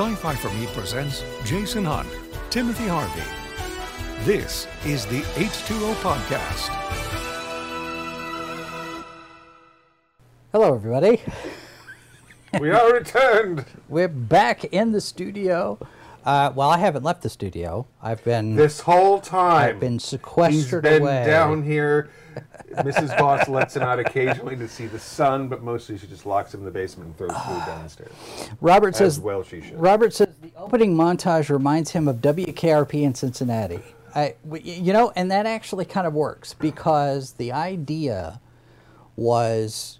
Sci-Fi for Me presents Jason Hunt, Timothy Harvey. This is the H2O Podcast. Hello, everybody. We are returned. We're back in the studio. Well, I haven't left the studio. I've been... This whole time. I've been sequestered away. He's been down here. Mrs. Voss lets him out occasionally to see the sun, but mostly she just locks him in the basement and throws food downstairs. Robert says, well, she should. Robert says the opening montage reminds him of WKRP in Cincinnati. You know, and that actually kind of works, because the idea was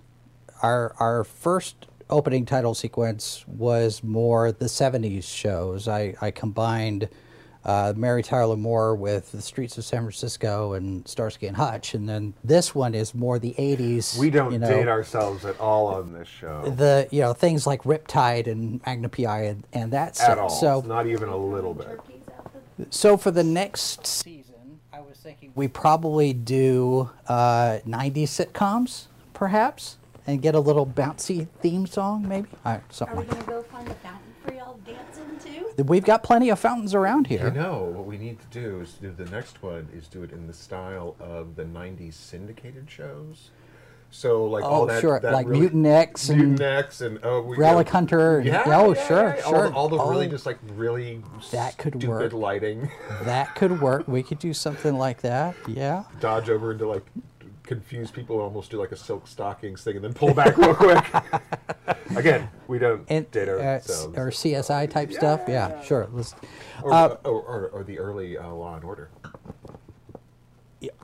our first opening title sequence was more the 70s shows. I combined Mary Tyler Moore with The Streets of San Francisco and Starsky and Hutch, and then this one is more the 80s. We don't date ourselves at all on this show. The things like Riptide and Magna P.I. and that stuff. At all, so, not even a little bit. So for the next season, I was thinking we probably do 90s sitcoms, perhaps, and get a little bouncy theme song, maybe. All right, something. Are we gonna go find a fountain for y'all dancing too? We've got plenty of fountains around here. You know what we need to do is do the next one is do it in the style of the '90s syndicated shows. So like like really Mutant X and Relic Hunter. Yeah, all the really that could stupid work. Lighting. That could work. We could do something like that. Yeah. Dodge over into like. Confuse people, almost do like a silk stockings thing and then pull back real quick. Again, we don't date ourselves. Or CSI type stuff? Yeah, sure. Let's, or the early Law and Order.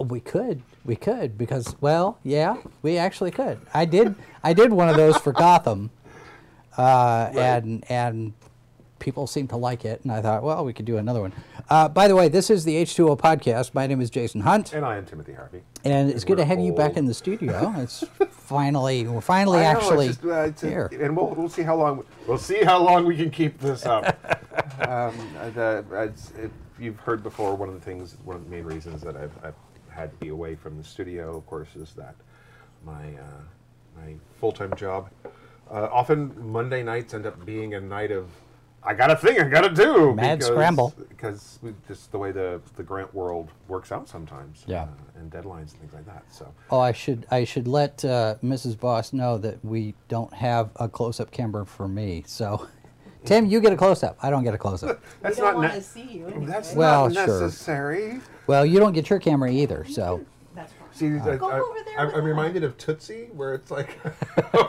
We could, because, well, yeah, we actually could. I did one of those for Gotham, right. and people seemed to like it, and I thought, well, we could do another one. By the way, this is the H2O Podcast. My name is Jason Hunt. And I am Timothy Harvey. And it's good to have you back in the studio. It's we're finally actually here. And we'll see how long we can keep this up. You've heard before, one of the main reasons that I've had to be away from the studio, of course, is that my full-time job. Often Monday nights end up being a night of I got a thing I got to do. Mad scramble. Because just the way the grant world works out sometimes. Yeah. And deadlines and things like that. So. Oh, I should let Mrs. Voss know that we don't have a close-up camera for me. So, Tim, you get a close-up. I don't get a close-up. That's not want to see you. Anyway. That's not necessary. Sure. Well, you don't get your camera either. So. That's fine. See, I'm reminded of Tootsie, where it's like, how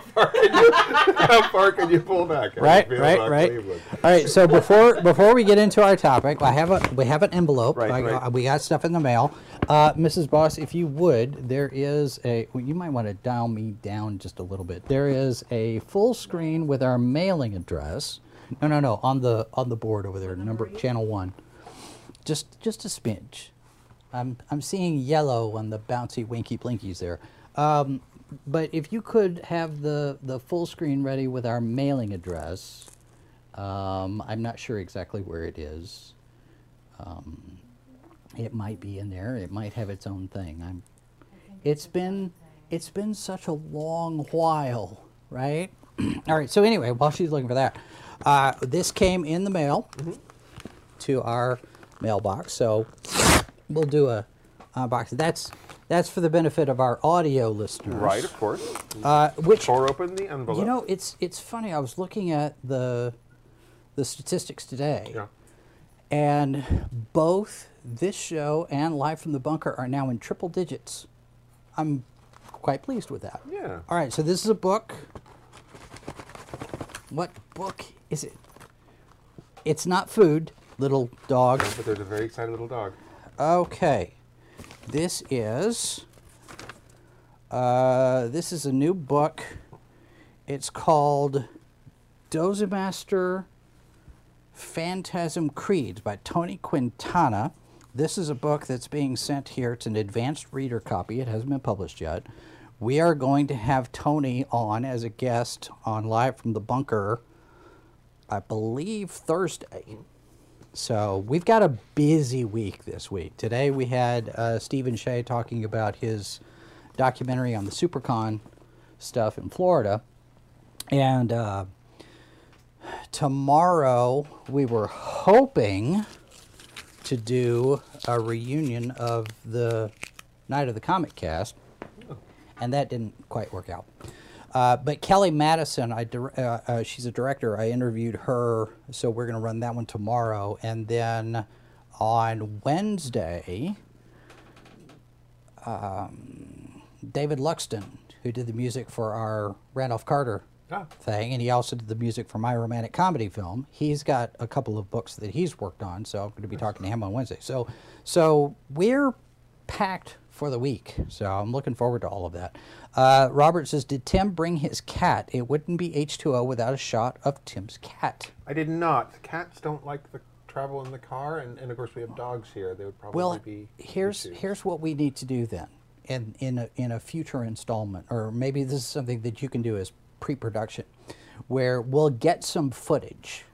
far can you pull back? Right. All right. So before we get into our topic, we have an envelope. Right. We got stuff in the mail. Mrs. Voss, if you would, you might want to dial me down just a little bit. There is a full screen with our mailing address. No. On the board over there, channel 1. Just a smidge. I'm seeing yellow on the bouncy winky blinkies there. But if you could have the full screen ready with our mailing address. I'm not sure exactly where it is. It might be in there. It might have its own thing. It's been such a long while, right? All right, so anyway, while she's looking for that, this came in the mail to our mailbox, so we'll do a box. That's for the benefit of our audio listeners, right? Of course. Tore open the envelope. You know, it's funny. I was looking at the statistics today, and both this show and Live from the Bunker are now in triple digits. I'm quite pleased with that. Yeah. All right. So this is a book. What book is it? It's not food. Little dog. But there's a very excited little dog. Okay, this is a new book. It's called Dozemaster Phantasm Creeds by Tony Quintana. This is a book that's being sent here. It's an advanced reader copy. It hasn't been published yet. We are going to have Tony on as a guest on Live from the Bunker, I believe Thursday. So we've got a busy week this week. Today we had Stephen Shea talking about his documentary on the SuperCon stuff in Florida. And Tomorrow, we were hoping to do a reunion of the Night of the Comic Cast, and that didn't quite work out. But Kelly Madison, she's a director. I interviewed her, so we're going to run that one tomorrow. And then on Wednesday, David Luxton, who did the music for our Randolph Carter thing, and he also did the music for my romantic comedy film. He's got a couple of books that he's worked on, so I'm going to be talking to him on Wednesday. So we're packed for the week, so I'm looking forward to all of that. Robert says, did Tim bring his cat? It wouldn't be H2O without a shot of Tim's cat. I did not. Cats don't like the travel in the car, and of course we have dogs here. They would probably be here's what we need to do then, and in a future installment, or maybe this is something that you can do as pre-production, where we'll get some footage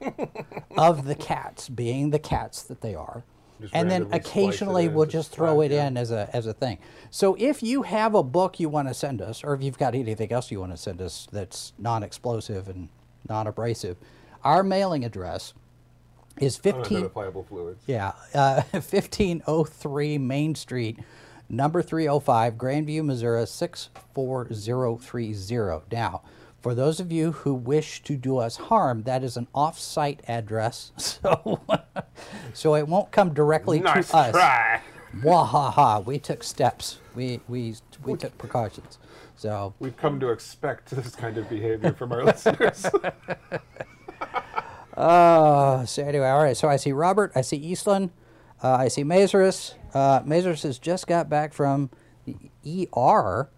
of the cats being the cats that they are. Just and then occasionally we'll just throw it in as a thing. So if you have a book you want to send us, or if you've got anything else you want to send us that's non-explosive and non-abrasive, our mailing address is 1503 Main Street, number 305, Grandview, Missouri, 64030. Now, for those of you who wish to do us harm, that is an off-site address, so it won't come directly to us. Nice try. Wahaha! We took steps. We took precautions. So we've come to expect this kind of behavior from our listeners. So anyway, all right. So I see Robert. I see Eastland. I see Mazurus. Mazurus has just got back from the ER.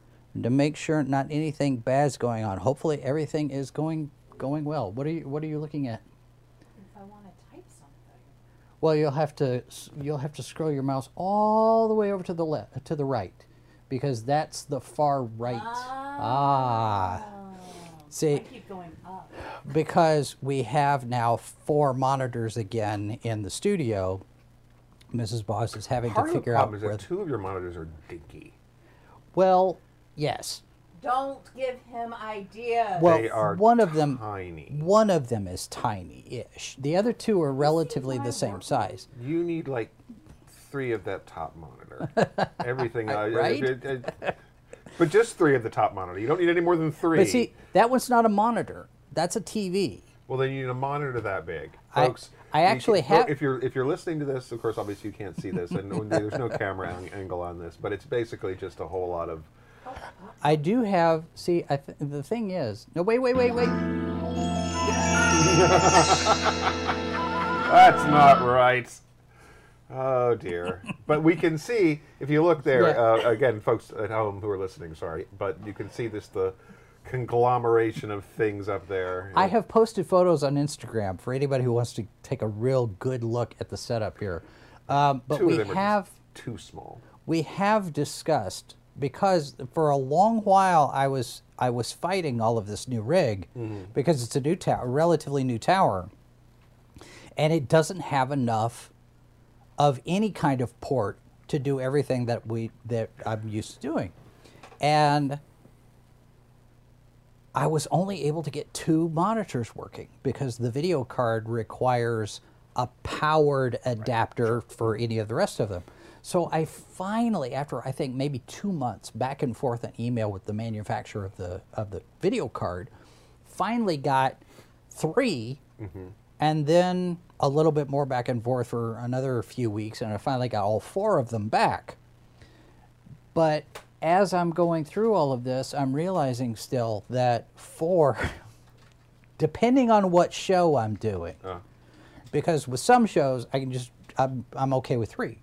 To make sure not anything bad's going on. Hopefully everything is going well. What are you looking at? If I want to type something. Well, you'll have to scroll your mouse all the way over to the right, because that's the far right. See, I keep going up. Because we have now 4 monitors again in the studio. Mrs. Boss is having to figure out where 2 of your monitors are dinky. Well. Yes. Don't give him ideas. Well, they are tiny. One of them is tiny-ish. The other 2 are relatively the same size. You need like 3 of that top monitor. Everything. Right? But just 3 of the top monitor. You don't need any more than 3. But see, that one's not a monitor. That's a TV. Well, then you need a monitor that big, folks. I actually have. If you're listening to this, of course, obviously you can't see this, and there's no camera angle on this. But it's basically just a whole lot of. I do have. See, the thing is. No, wait. That's not right. Oh dear. But we can see if you look there. Yeah. Again, folks at home who are listening, sorry, but you can see the conglomeration of things up there. I have posted photos on Instagram for anybody who wants to take a real good look at the setup here. But 2 of them are too small. We have discussed. Because for a long while I was fighting all of this new rig, because it's a new relatively new tower, and it doesn't have enough of any kind of port to do everything that I'm used to doing, and I was only able to get 2 monitors working because the video card requires a powered adapter for any of the rest of them. So I finally, after I think maybe 2 months back and forth an email with the manufacturer of the video card, finally got 3, and then a little bit more back and forth for another few weeks, and I finally got all 4 of them back. But as I'm going through all of this, I'm realizing still that 4, depending on what show I'm doing, because with some shows I can just I'm okay with 3.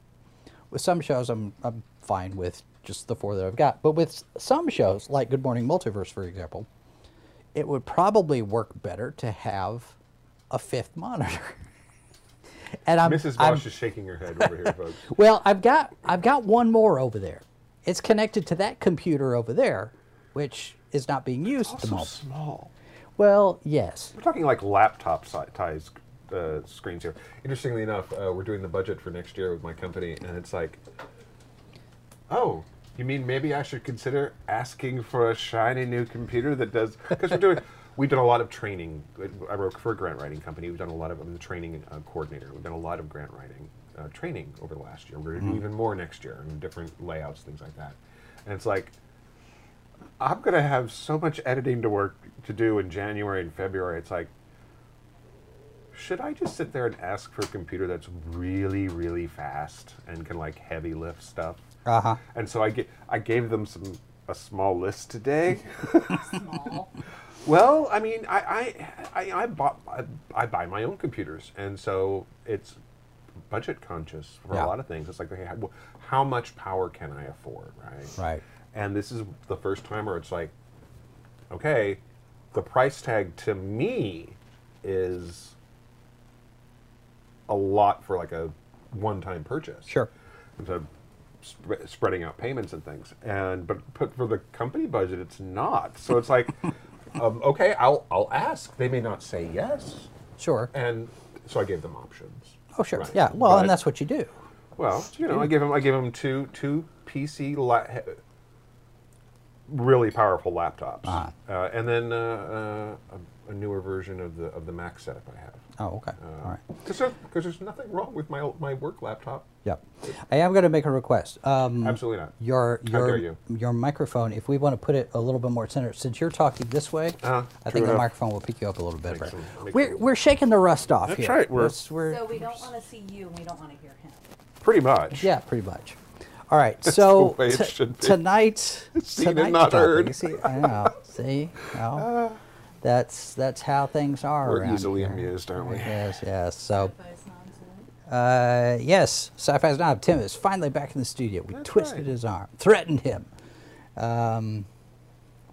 With some shows, I'm fine with just the 4 that I've got. But with some shows, like Good Morning Multiverse, for example, it would probably work better to have a 5th monitor. And Mrs. Bosch is shaking her head over here, folks. Well, I've got 1 more over there. It's connected to that computer over there, which is not being used at the moment. It's so small. Well, yes. We're talking like laptop size. Screens here. Interestingly enough, we're doing the budget for next year with my company, and it's like, oh, you mean maybe I should consider asking for a shiny new computer that does, because we're doing, We've done a lot of training. I work for a grant writing company. We've done a lot of, I'm the training coordinator. We've done a lot of grant writing training over the last year. We're going to do even more next year and different layouts, things like that. And it's like, I'm going to have so much editing to work to do in January and February. It's like, should I just sit there and ask for a computer that's really, really fast and can like heavy lift stuff? Uh-huh. And so I gave them a small list today. Small. Well, I mean, I buy my own computers, and so it's budget conscious for a lot of things. It's like, okay, how much power can I afford, right? Right. And this is the first time where it's like, okay, the price tag to me is a lot for like a one-time purchase. Sure. So spreading out payments and things, and but for the company budget, it's not. So it's like, okay, I'll ask. They may not say yes. Sure. And so I gave them options. Oh sure. Right. Yeah. Well, but, and that's what you do. Well, you know, I gave them two PC. Really powerful laptops, and then a newer version of the Mac setup I have. Oh, okay, all right. Because there's nothing wrong with my work laptop. Yeah, I am going to make a request. Absolutely not. Your microphone. If we want to put it a little bit more center, since you're talking this way, I think the microphone will pick you up a little bit. We're shaking the rust off here. That's right. So we don't want to see you, and we don't want to hear him. Pretty much. Yeah, pretty much. All right, so tonight, seen and not heard. See, I know. See, well, that's how things are. We're easily amused, aren't we? Yes. So, yes, Sci-Fi's not. Tim is finally back in the studio. We twisted his arm, threatened him.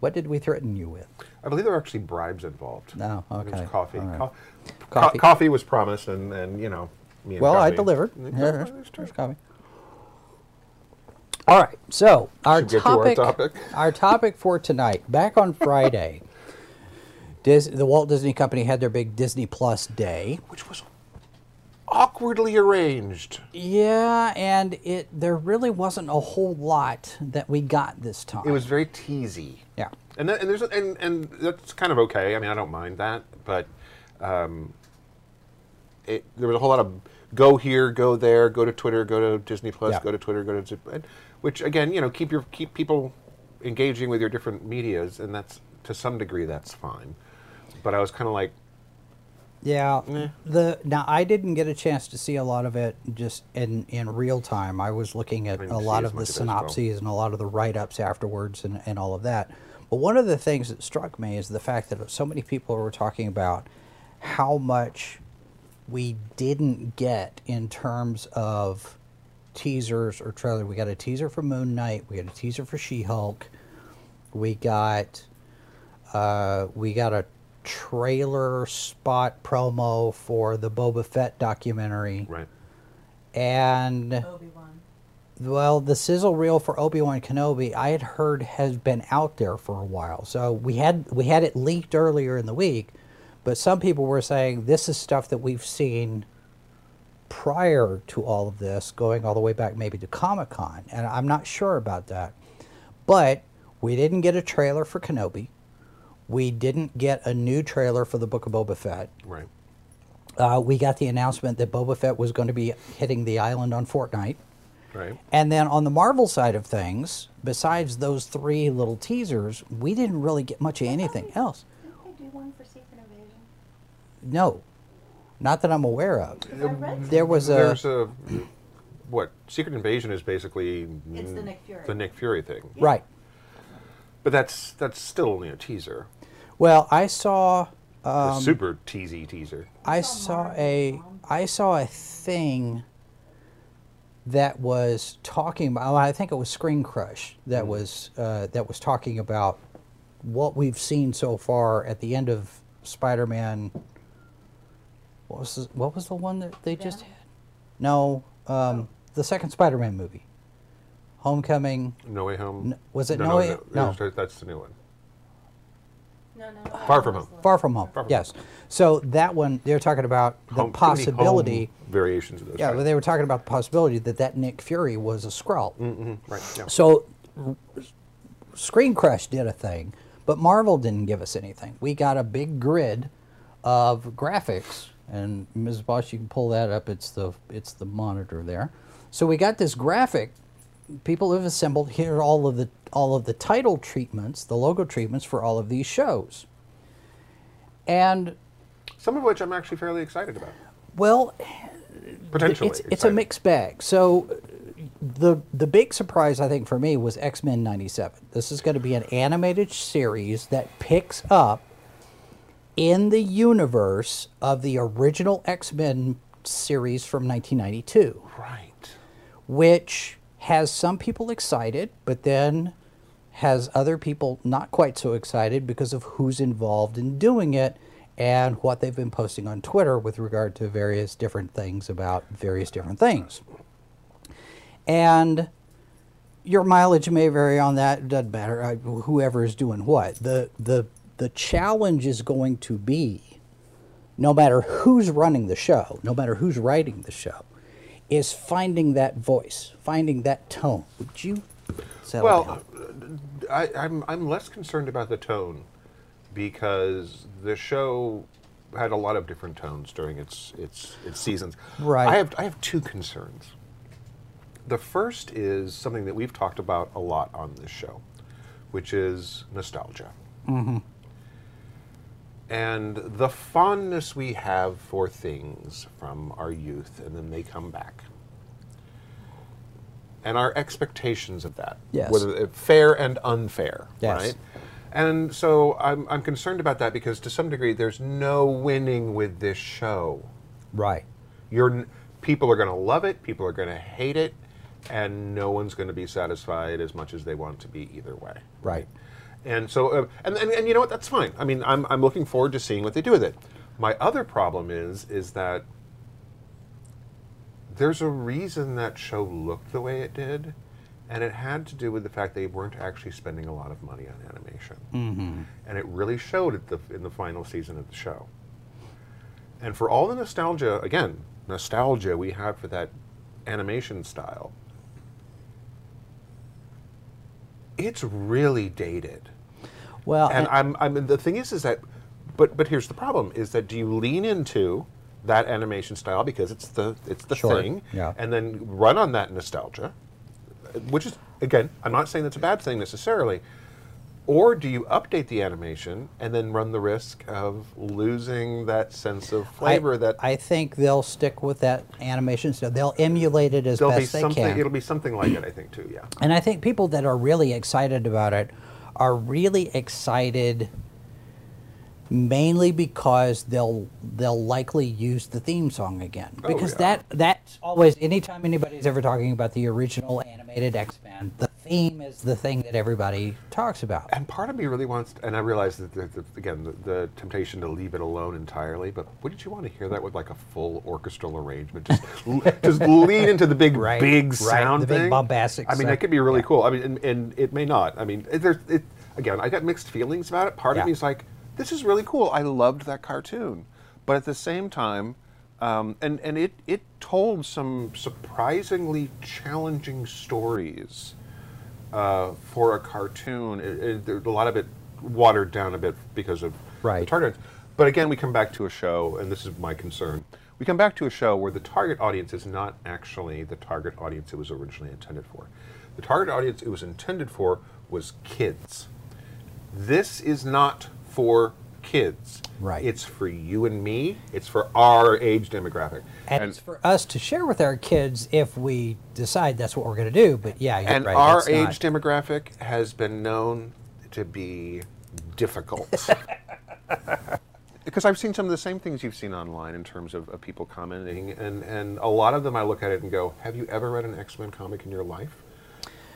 What did we threaten you with? I believe there were actually bribes involved. No, okay. It was coffee. Right. Coffee was promised, and you know, me and I delivered. There's coffee. All right, so our topic for tonight, back on Friday, the Walt Disney Company had their big Disney Plus day. Which was awkwardly arranged. Yeah, and there really wasn't a whole lot that we got this time. It was very teasy. Yeah. And that's kind of okay. I mean, I don't mind that, but there was a whole lot of go here, go there, go to Twitter, go to Disney Plus, go to Twitter, go to... Which, again, you know, keep people engaging with your different medias, and that's, to some degree, that's fine. But I was kind of like... Yeah. Now, I didn't get a chance to see a lot of it just in real time. I was looking at a lot of the synopses and a lot of the write-ups afterwards and all of that. But one of the things that struck me is the fact that so many people were talking about how much we didn't get in terms of teasers or trailer. We got a teaser for Moon Knight. We got a teaser for She-Hulk. We got a trailer spot promo for the Boba Fett documentary. Right. And Obi-Wan. Well, the sizzle reel for Obi-Wan Kenobi, I had heard, has been out there for a while. So we had it leaked earlier in the week. But some people were saying this is stuff that we've seen prior to all of this, going all the way back maybe to Comic-Con. And I'm not sure about that. But we didn't get a trailer for Kenobi. We didn't get a new trailer for the Book of Boba Fett. Right. We got the announcement that Boba Fett was going to be hitting the island on Fortnite. Right. And then on the Marvel side of things, besides those three little teasers, we didn't really get much of anything else. No, not that I'm aware of. Secret Invasion is basically... It's the Nick Fury. The Nick Fury thing. Yeah. Right. But that's still only a teaser. Well, I saw... a super teasy teaser. I saw a thing that was talking about... I think it was Screen Crush that was talking about what we've seen so far at the end of Spider-Man... What was the one that they just had? No, the second Spider-Man movie. Homecoming. No Way Home. No, that's the new one. No. Far From Home. Yes. So that one, they were talking about the possibility. Variations of those. Yeah, they were talking about the possibility that Nick Fury was a Skrull. Mm-hmm, right. Yeah. So Screen Crush did a thing But Marvel didn't give us anything. We got a big grid of graphics, and Ms. Bosch, you can pull that up. It's the monitor there. So we got this graphic. People have assembled here all of the title treatments, the logo treatments for all of these shows, and some of which I'm actually fairly excited about. Well, potentially, it's a mixed bag. So the big surprise I think for me was X-Men '97. This is going to be an animated series that picks up in the universe of the original X-Men series from 1992. Right. Which has some people excited, but then has other people not quite so excited because of who's involved in doing it and what they've been posting on Twitter with regard to various different things about various different things. And your mileage may vary on that. It doesn't matter. Whoever is doing what. The challenge is going to be, no matter who's running the show, no matter who's writing the show, is finding that voice, finding that tone. Would you settle down? Well, I'm less concerned about the tone because the show had a lot of different tones during its seasons. Right. I have two concerns. The first is something that we've talked about a lot on this show, which is nostalgia. Mm-hmm. And the fondness we have for things from our youth, and then they come back. And our expectations of that, yes, whether fair and unfair, yes, right? And so I'm concerned about that because to some degree there's no winning with this show. Right. People are going to love it, people are going to hate it, and no one's going to be satisfied as much as they want to be either way. Right. And so, and you know what? That's fine. I mean, I'm looking forward to seeing what they do with it. My other problem is that there's a reason that show looked the way it did, and it had to do with the fact they weren't actually spending a lot of money on animation, mm-hmm, and it really showed in the final season of the show. And for all the nostalgia, again, nostalgia we have for that animation style, it's really dated. Well, and I'm the thing is that, but here's the problem: is that do you lean into that animation style because it's the sure thing, yeah, and then run on that nostalgia, which is again, I'm not saying that's a bad thing necessarily, or do you update the animation and then run the risk of losing that sense of flavor? I think they'll stick with that animation style. They'll emulate it as best they can. It'll be something like it, I think, too, yeah. And I think people that are really excited about it are really excited mainly because they'll likely use the theme song again. Because that's always, anytime anybody's ever talking about the original animated X-Men, the theme is the thing that everybody talks about. And part of me really wants to, and I realize that, again, the temptation to leave it alone entirely, but wouldn't you want to hear that with like a full orchestral arrangement? Just lean into the big, right, big sound, right, the thing. Big bombastic sound. I mean, that could be really, yeah, cool. I mean, and it may not. I mean, again, I got mixed feelings about it. Part, yeah, of me is like, this is really cool. I loved that cartoon. But at the same time, it told some surprisingly challenging stories for a cartoon. A lot of it watered down a bit because of, right, the target. But again, we come back to a show, and this is my concern, we come back to a show where the target audience is not actually the target audience it was originally intended for. The target audience it was intended for was kids. This is not for kids. Right. It's for you and me. It's for our age demographic. And it's for us to share with our kids if we decide that's what we're going to do. But yeah, you're right. Our age demographic has been known to be difficult. Because I've seen some of the same things you've seen online in terms of people commenting. And a lot of them I look at it and go, have you ever read an X-Men comic in your life?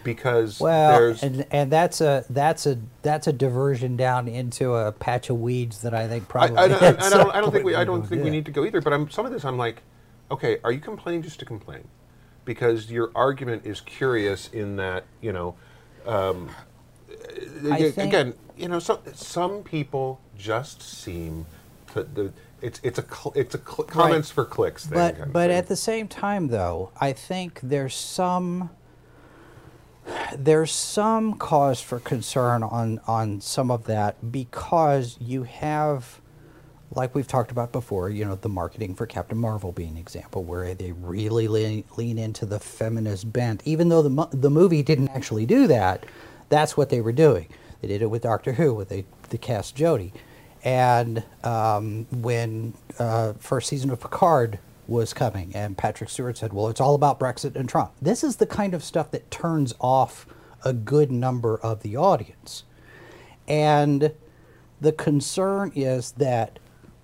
Because well, and that's a diversion down into a patch of weeds that I think probably. I don't think we need to go either. But some of this I'm like, okay, are you complaining just to complain? Because your argument is curious in that some people just seem to it's a comments right for clicks thing. But at the same time though, I think there's some. there's some cause for concern on some of that, because you have, like we've talked about before, you know, the marketing for Captain Marvel being an example where they really lean into the feminist bent, even though the movie didn't actually do that. That's what they were doing. They did it with Doctor Who, where they cast Jodie. And when first season of Picard was coming, and Patrick Stewart said, well, it's all about Brexit and Trump. This is the kind of stuff that turns off a good number of the audience. And the concern is that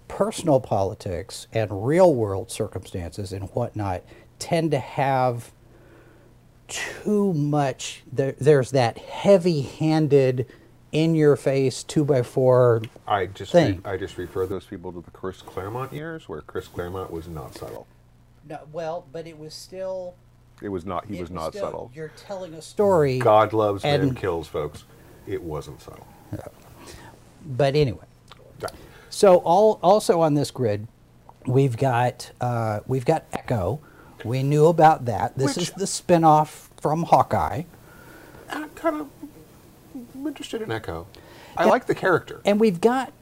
personal politics and real world circumstances and whatnot tend to have too much, there's that heavy-handed, in-your-face, 2x4 thing. I just refer those people to the Chris Claremont years, where Chris Claremont was not subtle. No, well, but it was still... It was not, he was not subtle. You're telling a story... God loves and man kills, folks. It wasn't subtle. Yeah. But anyway. Yeah. So also on this grid, we've got Echo. We knew about that. This is the spinoff from Hawkeye. I'm kind of interested in Echo. I like the character. And we've got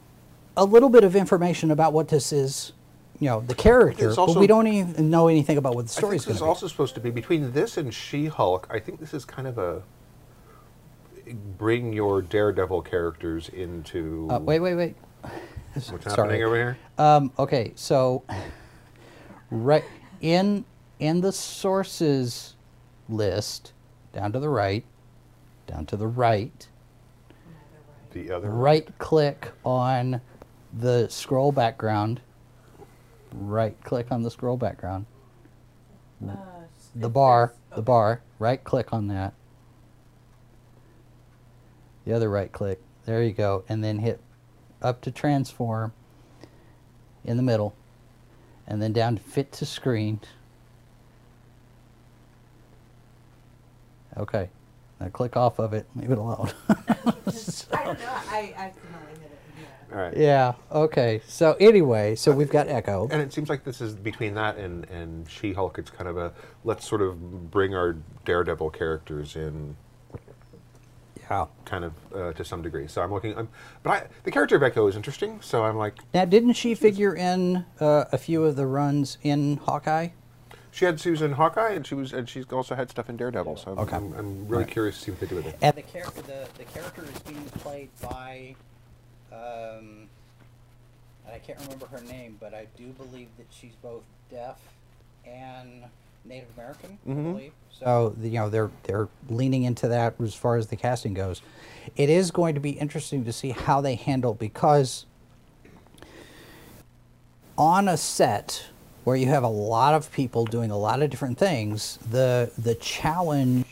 a little bit of information about what this is, you know, the character, also, but we don't even know anything about what the story is going to be. This is also supposed to be, between this and She-Hulk, I think this is kind of a bring your Daredevil characters into... Wait. What's happening over here? Okay, so... Right... In the sources list, down to the right, the other right click on the scroll background, the bar, right click on that, the other right click, there you go, and then hit up to transform in the middle. And then down to fit to screen. Okay. Now click off of it. Leave it alone. So. I don't know. I can only hit it. Yeah. All right. Yeah. Okay. So anyway, so we've got Echo. And it seems like this is between that and She-Hulk. It's kind of a, let's sort of bring our Daredevil characters in. Yeah. Kind of to some degree. So I'm looking, the character of Echo is interesting. So I'm like, now didn't she figure in a few of the runs in Hawkeye? She was in Hawkeye, and she's also had stuff in Daredevil. So I'm really curious to see what they do with it. And the character is being played by, and I can't remember her name, but I do believe that she's both deaf and Native American, I believe. So you know, they're leaning into that as far as the casting goes. It is going to be interesting to see how they handle, because on a set where you have a lot of people doing a lot of different things, the challenge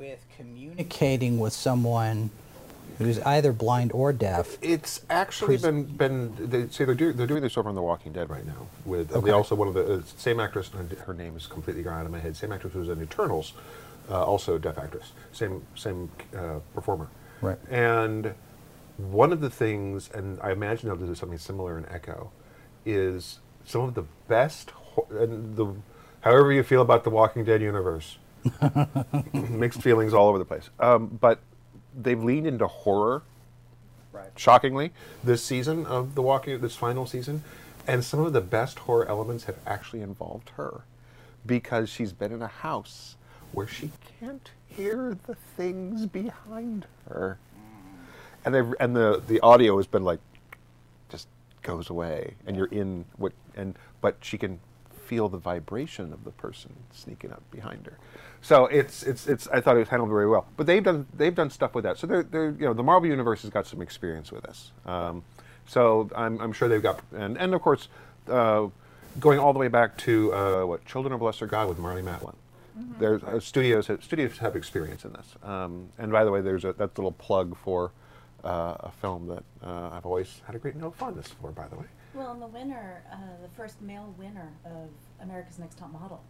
with communicating with someone who's either blind or deaf. It's actually they're doing this over on The Walking Dead right now. With they also, one of the same actress, her name is completely gone out of my head. Same actress who was in Eternals, also deaf actress. Same performer. Right. And one of the things, and I imagine they'll do something similar in Echo, is some of the best. However you feel about The Walking Dead universe, mixed feelings all over the place. But they've leaned into horror, right, shockingly, this season of The Walking Dead, this final season, and some of the best horror elements have actually involved her, because she's been in a house where she can't hear the things behind her, and the audio has been like, just goes away, and you're in what, and but she can feel the vibration of the person sneaking up behind her. So it's I thought it was handled very well. But they've done stuff with that. So they're you know, the Marvel universe has got some experience with this. So I'm sure they've got, and of course going all the way back to Children of a Lesser God with Marty Matlin. Mm-hmm. There's studios have experience in this. And by the way, there's that little plug for a film that I've always had a great deal of fondness for, by the way. Well, and the winner, the first male winner of America's Next Top Model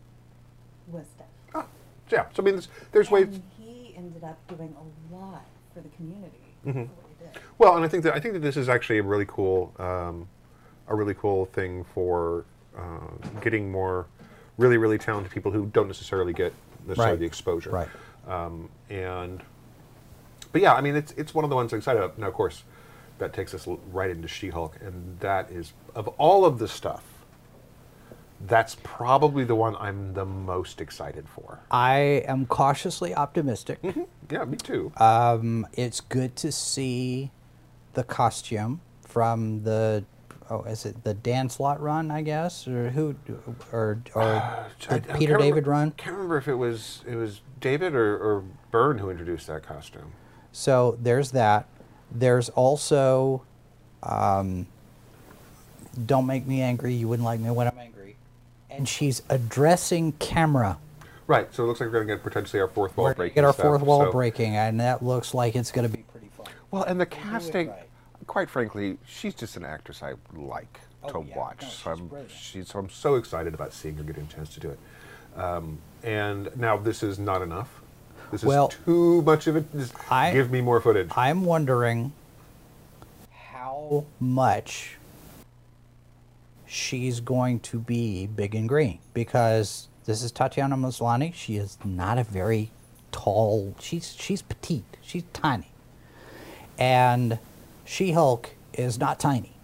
was deaf. Oh. Yeah, so I mean, there's ways. He ended up doing a lot for the community. Mm-hmm. For what he did. Well, and I think that this is actually a really cool thing for getting more really talented people who don't necessarily get the exposure. Right. But yeah, I mean, it's one of the ones I'm excited about. Now, of course, that takes us right into She-Hulk, and that is, of all of the stuff, that's probably the one I'm the most excited for. I am cautiously optimistic. Mm-hmm. Yeah, me too. It's good to see the costume from the, is it the Dan Slott run, I guess, or who, or Peter David run? Can't remember if it was David or Byrne who introduced that costume. So there's that. There's also, don't make me angry. You wouldn't like me when I'm angry. And she's addressing camera. Right. So it looks like we're going to get potentially our fourth wall breaking. Get our fourth wall breaking, and that looks like it's going to be pretty fun. Well, and the casting. Right. Quite frankly, she's just an actress I like watch. No, so I'm so excited about seeing her getting a chance to do it. And now this is not enough. This is too much of it. Just give me more footage. I'm wondering how much she's going to be big and green, because this is Tatiana Maslany. She is not a very tall. She's petite. She's tiny, and She-Hulk is not tiny.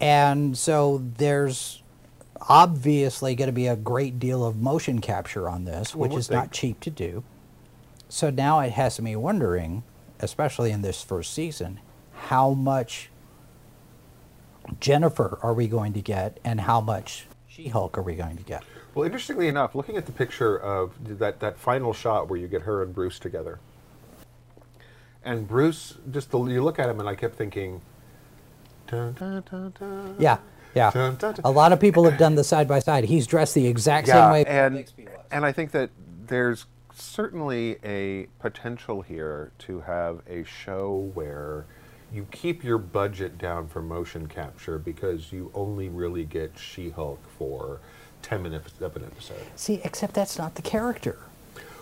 And so there's obviously going to be a great deal of motion capture on this, which is not cheap to do. So now it has me wondering, especially in this first season, how much Jennifer are we going to get and how much She-Hulk are we going to get? Well, interestingly enough, looking at the picture of that final shot where you get her and Bruce together, and Bruce, you look at him, and I kept thinking, dun, dun, dun, dun. Yeah, yeah. Dun, dun, dun. A lot of people have done the side by side. He's dressed the exact same way. And I think that there's certainly a potential here to have a show where you keep your budget down for motion capture because you only really get She-Hulk for 10 minutes of an episode. See, except that's not the character.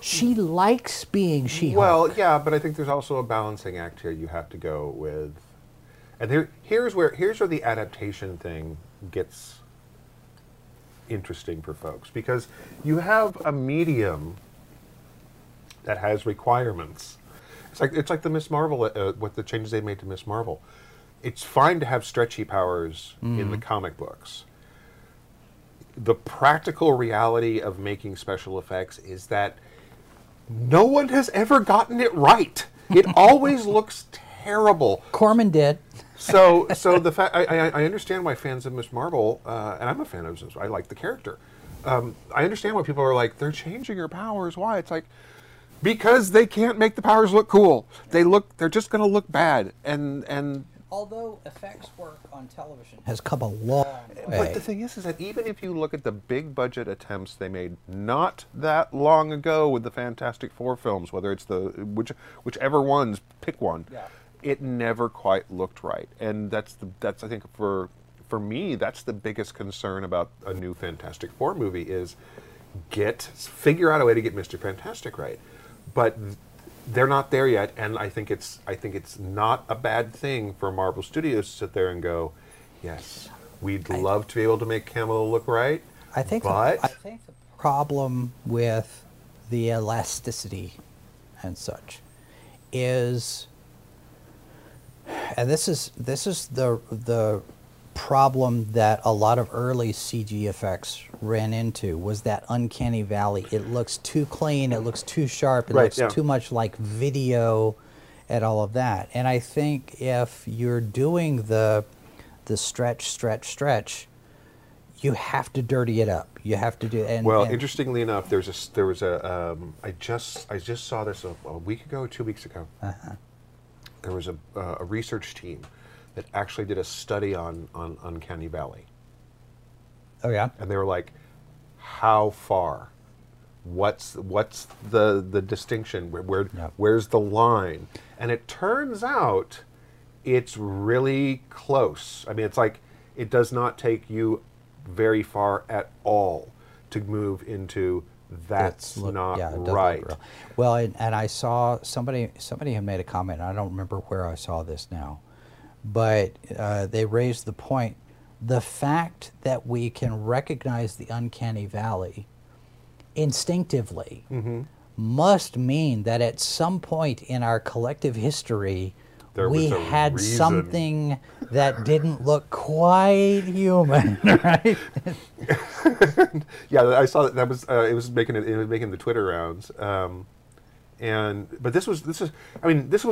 She likes being She-Hulk. Well, yeah, but I think there's also a balancing act here you have to go with. And here's where the adaptation thing gets interesting for folks, because you have a medium that has requirements. It's like the Ms. Marvel, what the changes they made to Ms. Marvel. It's fine to have stretchy powers in the comic books. The practical reality of making special effects is that no one has ever gotten it right. It always looks terrible. Corman did. So the fact I understand why fans of Ms. Marvel, and I'm a fan of Ms. Marvel, I like the character. I understand why people are like, they're changing her powers. Why? It's like, because they can't make the powers look cool. They're just going to look bad. And although effects work on television has come a long way. But the thing is that even if you look at the big budget attempts they made not that long ago with the Fantastic Four films, whether it's whichever ones, pick one, it never quite looked right. And that's I think for me, that's the biggest concern about a new Fantastic Four movie is figure out a way to get Mr. Fantastic right. But they're not there yet, and I think it's not a bad thing for Marvel Studios to sit there and go, yes, we'd love to be able to make Kamala look right. I think the problem with the elasticity and such is, and this is the problem that a lot of early CG effects ran into, was that uncanny valley. It looks too clean, it looks too sharp, it looks too much like video and all of that. And I think if you're doing the stretch, you have to dirty it up. You have to do interestingly enough, there was a I just saw this a week ago, 2 weeks ago. There was a research team that actually did a study on Uncanny Valley. Oh yeah? And they were like, how far? What's the distinction? Where's the line? And it turns out it's really close. I mean, it's like, it does not take you very far at all to move into that's not right. Well, and I saw somebody had made a comment, and I don't remember where I saw this now, but they raised the point, the fact that we can recognize the uncanny valley instinctively must mean that at some point in our collective history, we had something that didn't look quite human, right? Yeah, I saw that was it was making the Twitter rounds, but this was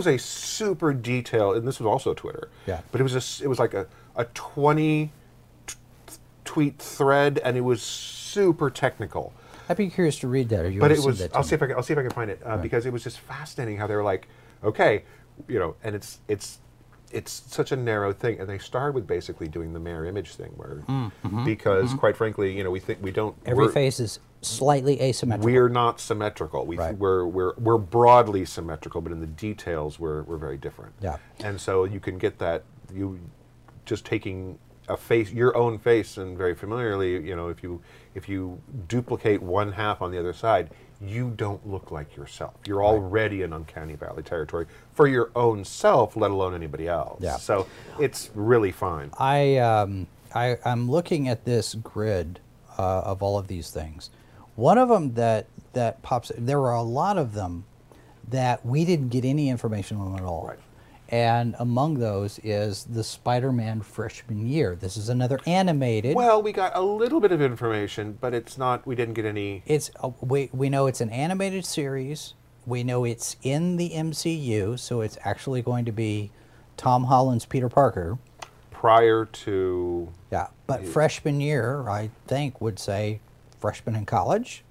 a super detailed, and this was also Twitter. Yeah. But it was like a 20-tweet thread, and it was super technical. I'd be curious to read that. I'll see if I can find it because it was just fascinating how they were like, okay. You know, and it's such a narrow thing, and they start with basically doing the mirror image thing, where because quite frankly, you know, every face is slightly asymmetrical. We're not symmetrical. We're broadly symmetrical, but in the details, we're very different. Yeah, and so you can get that just taking a face, your own face, and very familiarly, you know, if you duplicate one half on the other side, you don't look like yourself. You're already in Uncanny Valley territory for your own self, let alone anybody else. Yeah. So it's really fine. I'm looking at this grid of all of these things. One of them that pops, there were a lot of them that we didn't get any information on at all. Right. And among those is the Spider-Man freshman year. This is another animated. Well, we got a little bit of information, but it's not. We didn't get any. It's we know it's an animated series. We know it's in the MCU, so it's actually going to be Tom Holland's Peter Parker. Prior to freshman year, I think would say freshman in college.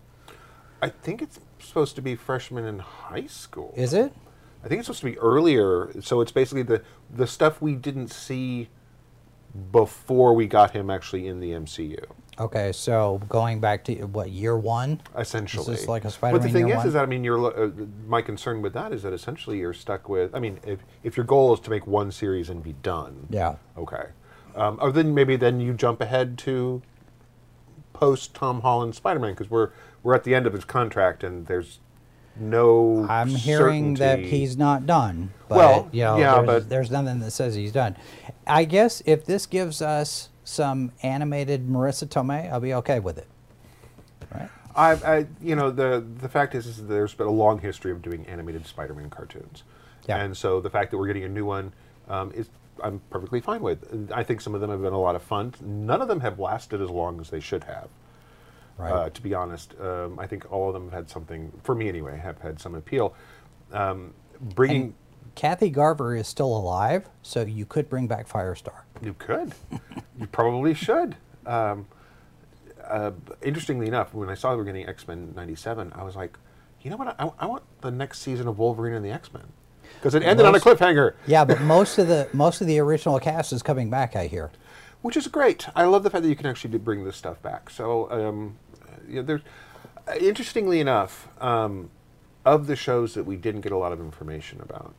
I think it's supposed to be freshman in high school. Is it? I think it's supposed to be earlier, so it's basically the stuff we didn't see before we got him actually in the MCU. Okay, so going back to what, year one? Essentially. Is this like a Spider-Man? But the thing is that, I mean, my concern with that is that essentially you're stuck with. I mean, if your goal is to make one series and be done. Yeah. Okay. Or then maybe you jump ahead to post Tom Holland Spider-Man, because we're at the end of his contract and there's. No, I'm hearing certainty that he's not done. But, well, you know, there's nothing that says he's done. I guess if this gives us some animated Marissa Tomei, I'll be okay with it. Right? I you know, the fact is that there's been a long history of doing animated Spider-Man cartoons, and so the fact that we're getting a new one is I'm perfectly fine with. I think some of them have been a lot of fun. None of them have lasted as long as they should have. Right. To be honest, I think all of them have had something, for me anyway, have had some appeal. And Kathy Garver is still alive, so you could bring back Firestar. You could. You probably should. Interestingly enough, when I saw we were getting X-Men '97, I was like, you know what, I want the next season of Wolverine and the X-Men. Because it ended on a cliffhanger. Yeah, but most of the original cast is coming back, I hear. Which is great. I love the fact that you can actually bring this stuff back. So, you know, interestingly enough, of the shows that we didn't get a lot of information about,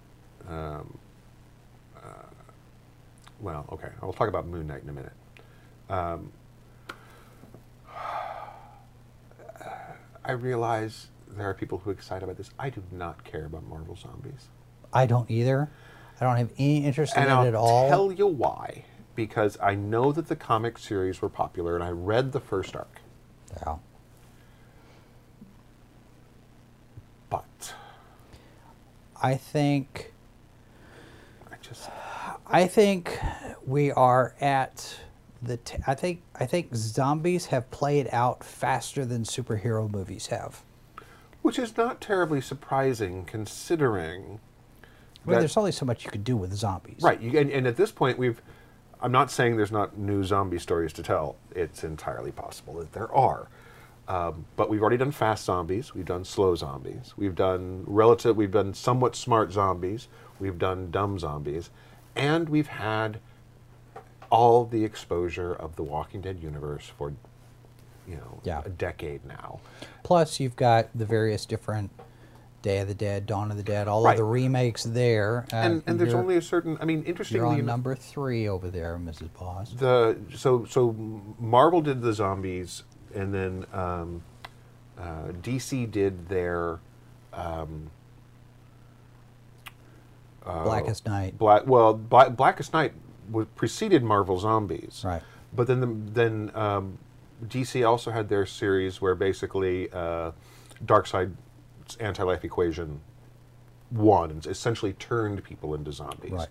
well, okay, I'll talk about Moon Knight in a minute. I realize there are people who are excited about this. I do not care about Marvel Zombies. I don't either. I don't have any interest in it at all. And I'll tell you why. Because I know that the comic series were popular, and I read the first arc. Yeah. But I think we are at the. I think zombies have played out faster than superhero movies have, which is not terribly surprising, considering. Well, there's only so much you could do with zombies, right? And at this point, we've. I'm not saying there's not new zombie stories to tell. It's entirely possible that there are. But we've already done fast zombies. We've done slow zombies. We've done we've done somewhat smart zombies. We've done dumb zombies. And we've had all the exposure of the Walking Dead universe for, you know, a decade now. Plus, you've got the various different Day of the Dead, Dawn of the Dead, all of the remakes there. And there's only a certain, I mean, interestingly... You're on number 3 over there, Mrs. Boss. So Marvel did the zombies, and then DC did their... Blackest Night. Blackest Night preceded Marvel Zombies. Right. But then DC also had their series where basically Darkseid anti-life equation won and essentially turned people into zombies.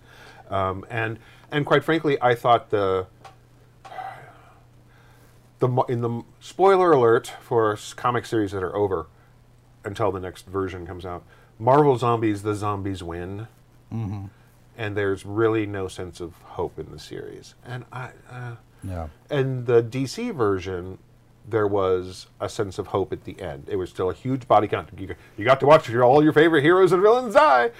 Right. And quite frankly, I thought the spoiler alert for comic series that are over until the next version comes out, Marvel Zombies, the zombies win. Mm-hmm. And there's really no sense of hope in the series. And and the DC version, there was a sense of hope at the end. It was still a huge body count. You got to watch all your favorite heroes and villains die,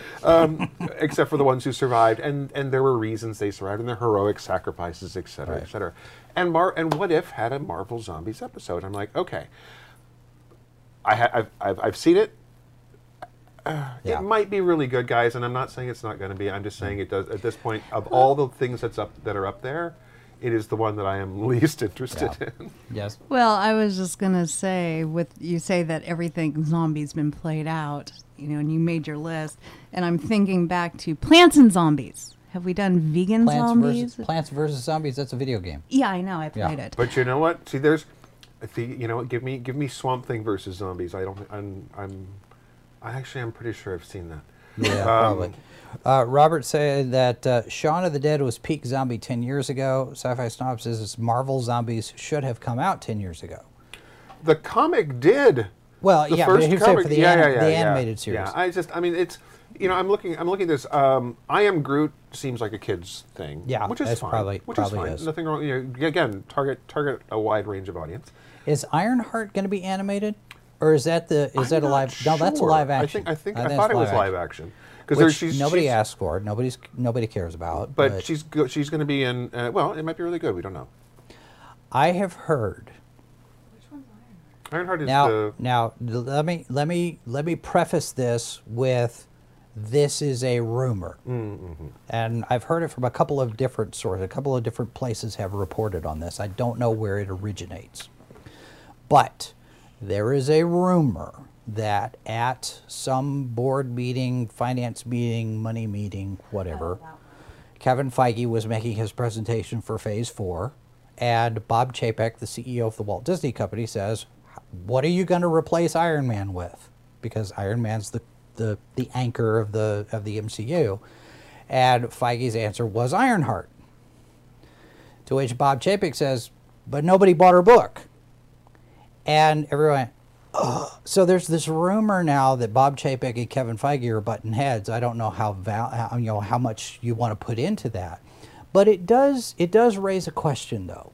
except for the ones who survived. And there were reasons they survived, and their heroic sacrifices, et cetera, right. et cetera. And What If had a Marvel Zombies episode. I'm like, okay, I've seen it. It might be really good, guys, and I'm not saying it's not going to be. I'm just saying it does. At this point, of all the things that are up there, it is the one that I am least interested in. Yes. Well, I was just going to say, with you say that everything zombies been played out, and you made your list, and I'm thinking back to Plants and Zombies. Have we done vegan zombies? Plants versus Zombies. That's a video game. Yeah, I know. I played it. But you know what? See, give me Swamp Thing versus Zombies. I'm pretty sure I've seen that. Yeah, probably. Robert said that Shaun of the Dead was peak zombie 10 years ago. Sci-Fi Snob says Marvel Zombies should have come out 10 years ago. The comic did. Well, the animated series. Yeah, I'm looking at this. I Am Groot seems like a kid's thing. Yeah, which is fine. Probably is. Nothing wrong. Again, target a wide range of audience. Is Ironheart going to be animated? Or is that a live? Sure. No, that's a live action. I thought it was live action because nobody asked for. Nobody cares about. But she's going to be in. Well, it might be really good. We don't know. I have heard. Which one's Ironheart? Ironheart is let me preface this with, this is a rumor, and I've heard it from a couple of different sources. A couple of different places have reported on this. I don't know where it originates, but there is a rumor that at some board meeting, finance meeting, money meeting, whatever, Kevin Feige was making his presentation for Phase 4, and Bob Chapek, the CEO of the Walt Disney Company, says, what are you going to replace Iron Man with? Because Iron Man's the anchor of the MCU. And Feige's answer was Ironheart. To which Bob Chapek says, but nobody bought her book. And everyone, so there's this rumor now that Bob Chapek and Kevin Feige are butting heads. I don't know how much you want to put into that, but it does raise a question though,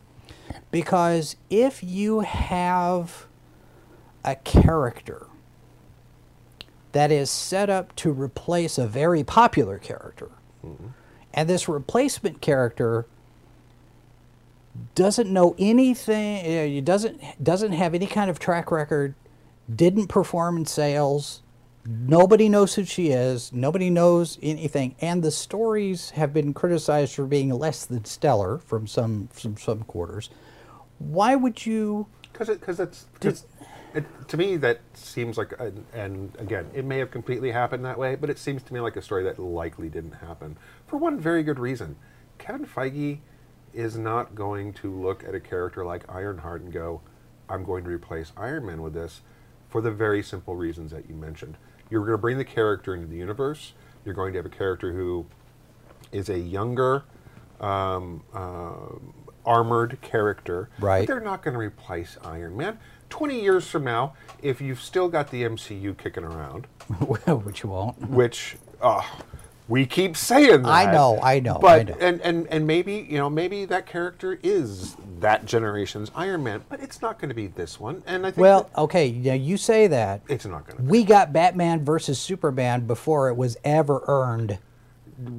because if you have a character that is set up to replace a very popular character, and this replacement character doesn't know anything, doesn't have any kind of track record, didn't perform in sales, nobody knows who she is, nobody knows anything, and the stories have been criticized for being less than stellar from some quarters. Why would you? To me, that seems like, and again, it may have completely happened that way, but it seems to me like a story that likely didn't happen for one very good reason. Kevin Feige is not going to look at a character like Ironheart and go, I'm going to replace Iron Man with this, for the very simple reasons that you mentioned. You're going to bring the character into the universe. You're going to have a character who is a younger, armored character. Right. But they're not going to replace Iron Man. 20 years from now, if you've still got the MCU kicking around. Which you won't. Which, we keep saying that. I know. But and maybe that character is that generation's Iron Man, but it's not going to be this one. And I think you say that. It's not going to. We got Batman versus Superman before it was ever earned.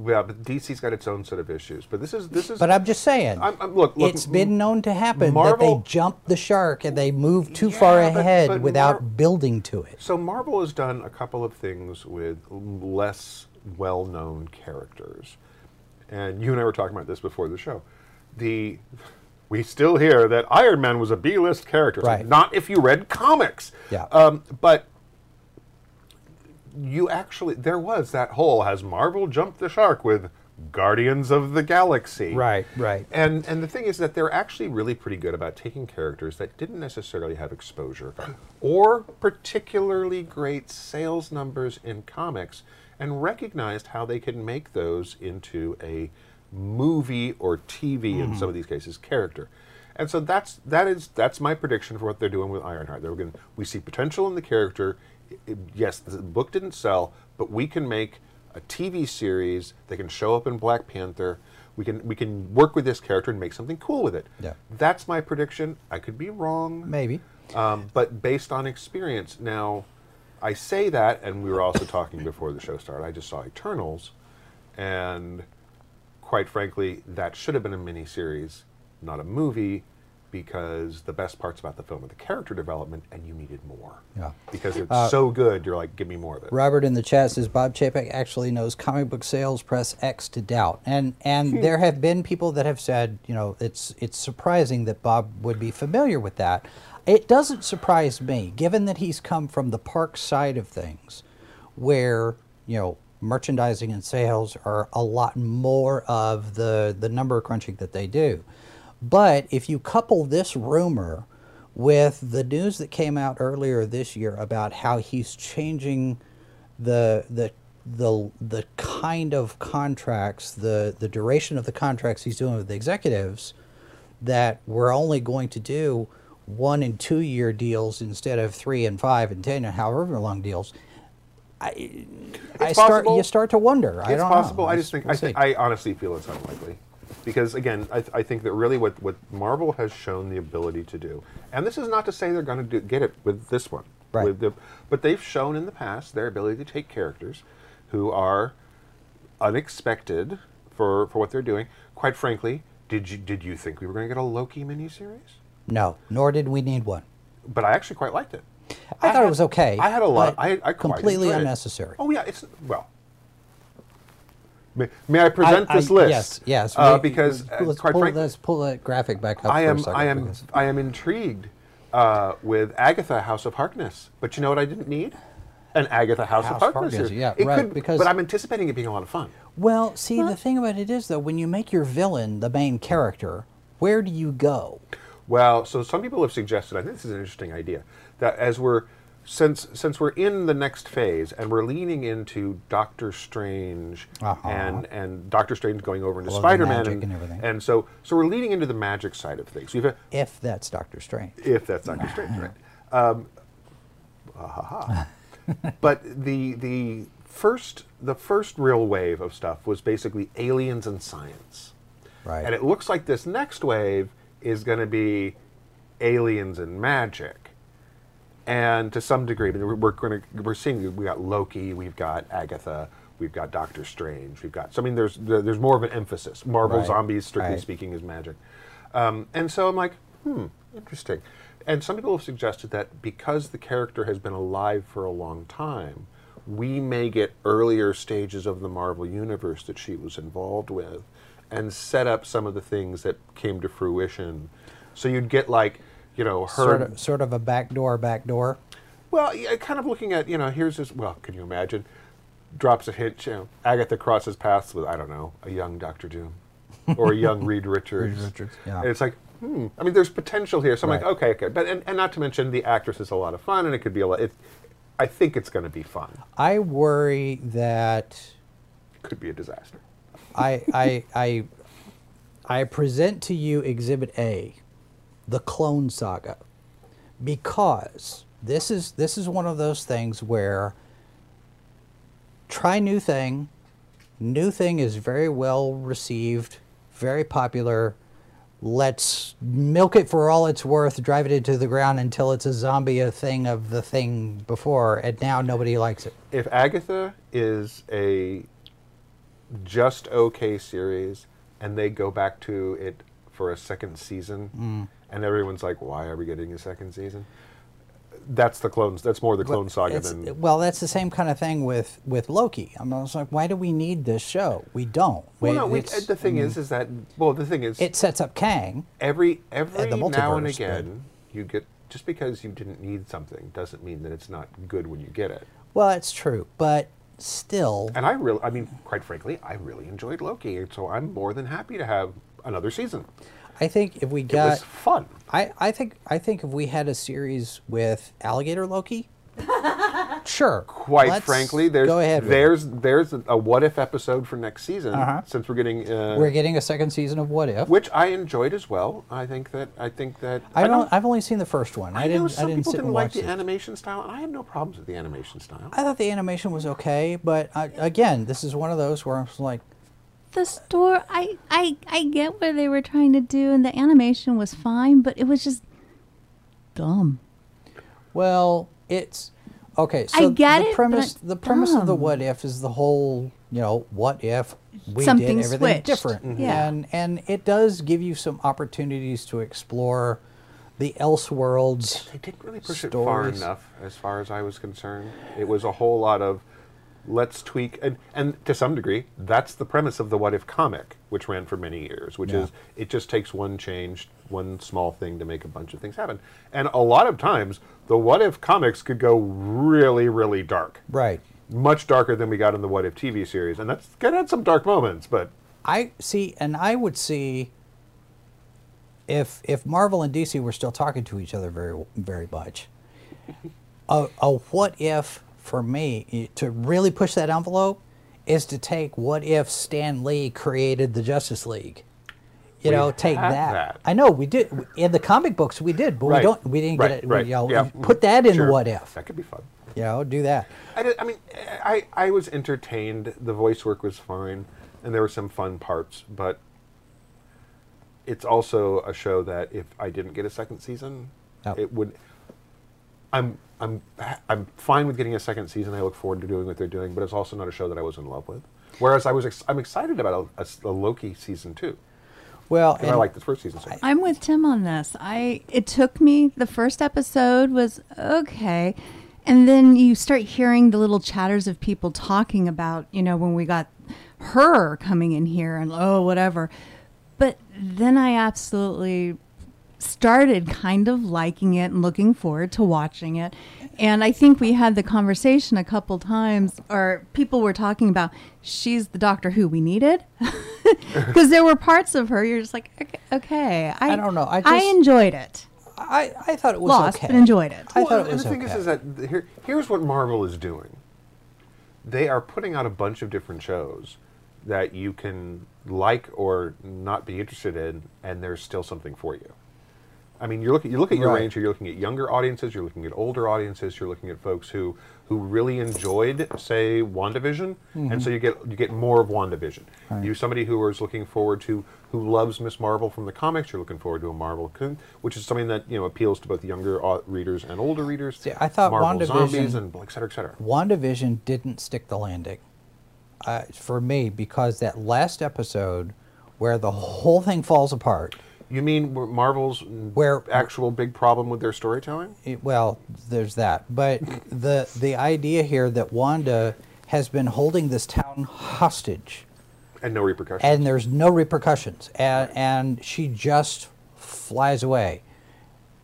Yeah, but DC's got its own set of issues. But this is. But I'm just saying. Look, it's been known to happen, Marvel, that they jump the shark and they move too far ahead without building to it. So Marvel has done a couple of things with less well-known characters, and you and I were talking about this before the show. We still hear that Iron Man was a B-list character, right? So not if you read comics, but you actually, there was that whole, has Marvel jumped the shark with Guardians of the Galaxy. Right, right. And the thing is that they're actually really pretty good about taking characters that didn't necessarily have exposure or particularly great sales numbers in comics and recognized how they can make those into a movie or TV, mm-hmm. in some of these cases, character. And so that's my prediction for what they're doing with Ironheart. They're going, we see potential in the character. Yes, the book didn't sell, but we can make a TV series that can show up in Black Panther. We can work with this character and make something cool with it. Yeah. That's my prediction. I could be wrong. Maybe. But based on experience. Now, I say that, and we were also talking before the show started. I just saw Eternals, and quite frankly, that should have been a miniseries, not a movie, because the best parts about the film are the character development, and you needed more. Yeah. Because it's so good, you're like, give me more of it. Robert in the chat says, Bob Chapek actually knows comic book sales, press X to doubt. And there have been people that have said, you know, it's surprising that Bob would be familiar with that. It doesn't surprise me, given that he's come from the park side of things, where, you know, merchandising and sales are a lot more of the number crunching that they do. But if you couple this rumor with the news that came out earlier this year about how he's changing the kind of contracts, the duration of the contracts he's doing with the executives, that we're only going to do 1- and 2-year deals instead of 3- and 5- and 10- and however long deals, you start to wonder. It's possible. I just think I honestly feel it's unlikely. Because, again, I think that really what Marvel has shown the ability to do, and this is not to say they're going to get it with this one, right? But they've shown in the past their ability to take characters who are unexpected for what they're doing. Quite frankly, did you think we were going to get a Loki miniseries? No, nor did we need one. But I actually quite liked it. I thought it was okay. I had a lot. I completely unnecessary. It. Oh, yeah. It's well. May I present this list? Yes, yes. Because let's pull that graphic back up. I am intrigued with Agatha House of Harkness, but you know what? I didn't need an Agatha House of Harkness. Yeah, it right. Could, but I'm anticipating it being a lot of fun. Well, see, the thing about it is, though, when you make your villain the main character, where do you go? Well, so some people have suggested, I think this is an interesting idea, that as we're since we're in the next phase and we're leaning into Doctor Strange, uh-huh. and Doctor Strange going over into Spider-Man and everything, and so we're leaning into the magic side of things. If that's Doctor Strange. If that's Doctor Strange, right? But the first real wave of stuff was basically aliens and science, right? And it looks like this next wave is going to be aliens and magic. And to some degree, we're seeing, we got Loki, we've got Agatha, we've got Doctor Strange, we've got. So I mean, there's more of an emphasis. Marvel right. Zombies, strictly right. speaking, is magic. And so I'm like, interesting. And some people have suggested that because the character has been alive for a long time, we may get earlier stages of the Marvel universe that she was involved with, and set up some of the things that came to fruition. So you'd get like. You know, her sort of a backdoor. Well, yeah, kind of looking at, you know, here's this. Well, can you imagine? Drops a hint. You know, Agatha crosses paths with, I don't know, a young Doctor Doom or a young Reed Richards. Yeah. And it's like, I mean, there's potential here. So I'm like, okay. But and not to mention the actress is a lot of fun, and it could be a lot. I think it's going to be fun. I worry that it could be a disaster. I present to you Exhibit A. The Clone Saga, because this is one of those things where try new thing. New thing is very well received, very popular. Let's milk it for all it's worth, drive it into the ground until it's a zombie a thing of the thing before, and now nobody likes it. If Agatha is a just okay series and they go back to it for a second season, and everyone's like, why are we getting a second season? That's the clones. That's more the clone saga than... Well, that's the same kind of thing with Loki. I was like, why do we need this show? We don't. The thing is... It sets up Kang. Every now and again, you get... Just because you didn't need something doesn't mean that it's not good when you get it. Well, that's true, but still. And I mean, quite frankly, I really enjoyed Loki, and so I'm more than happy to have another season. I think if we got... It was fun. I think if we had a series with Alligator Loki... Sure. Quite frankly, there's a what if episode for next season, since we're getting a second season of What If, which I enjoyed as well. I've only seen the first one. I know some people didn't like the animation style, and I had no problems with the animation style. I thought the animation was okay, but again, this is one of those where I'm like, I get what they were trying to do, and the animation was fine, but it was just dumb. Well. It's okay. So I get the premise. The premise of the What If is the whole, you know, what if we did everything different? Mm-hmm. Yeah, and it does give you some opportunities to explore the Elseworlds. They didn't really push it far enough, as far as I was concerned. It was a whole lot of let's tweak, and to some degree, that's the premise of the What If comic, which ran for many years. Which is it just takes one change, one small thing to make a bunch of things happen, and a lot of times. The What If comics could go really, really dark. Right. Much darker than we got in the What If TV series. And that's it had some dark moments, but... I would see if Marvel and DC were still talking to each other very, very much, a What If for me, to really push that envelope, is to take what if Stan Lee created the Justice League. You know, take that. I know we did in the comic books. We did, but we didn't get it. Right. You know, put that in What If. That could be fun. You know, do that. I mean, I was entertained. The voice work was fine, and there were some fun parts. But it's also a show that if I didn't get a second season, it would. I'm fine with getting a second season. I look forward to doing what they're doing, but it's also not a show that I was in love with. Whereas I'm excited about a Loki season 2. Well, and I like this first season. So. I'm with Tim on this. It took me, the first episode was okay. And then you start hearing the little chatters of people talking about, you know, when we got her coming in here and whatever. But then I absolutely started kind of liking it and looking forward to watching it. And I think we had the conversation a couple times, or people were talking about, she's the Doctor Who we needed. Because there were parts of her, you're just like, okay. I don't know. I enjoyed it. I thought it was lost, okay. But enjoyed it. Well, I thought it was okay. The thing is that here's what Marvel is doing. They are putting out a bunch of different shows that you can like or not be interested in, and there's still something for you. I mean, you look at your range here. You're looking at younger audiences. You're looking at older audiences. You're looking at folks who really enjoyed, say, WandaVision, and so you get more of WandaVision. Right. You're somebody who is looking forward to who loves Ms. Marvel from the comics. You're looking forward to a Marvel, which is something that appeals to both younger readers and older readers. See, I thought Marvel zombies and et cetera, et cetera. WandaVision didn't stick the landing for me because that last episode where the whole thing falls apart. You mean Marvel's actual big problem with their storytelling? Well, there's that. But the idea here that Wanda has been holding this town hostage. And no repercussions. And there's no repercussions. And she just flies away.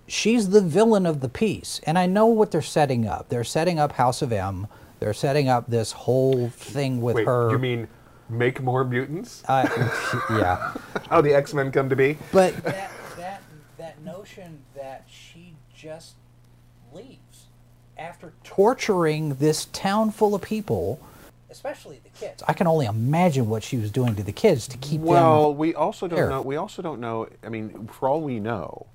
She's the villain of the piece. And I know what they're setting up. They're setting up House of M. They're setting up this whole thing with her. You mean... Make more mutants? Yeah. How the X-Men come to be. But that notion that she just leaves after torturing this town full of people, especially the kids. I can only imagine what she was doing to the kids to keep them. Well, we also don't know. I mean, for all we know,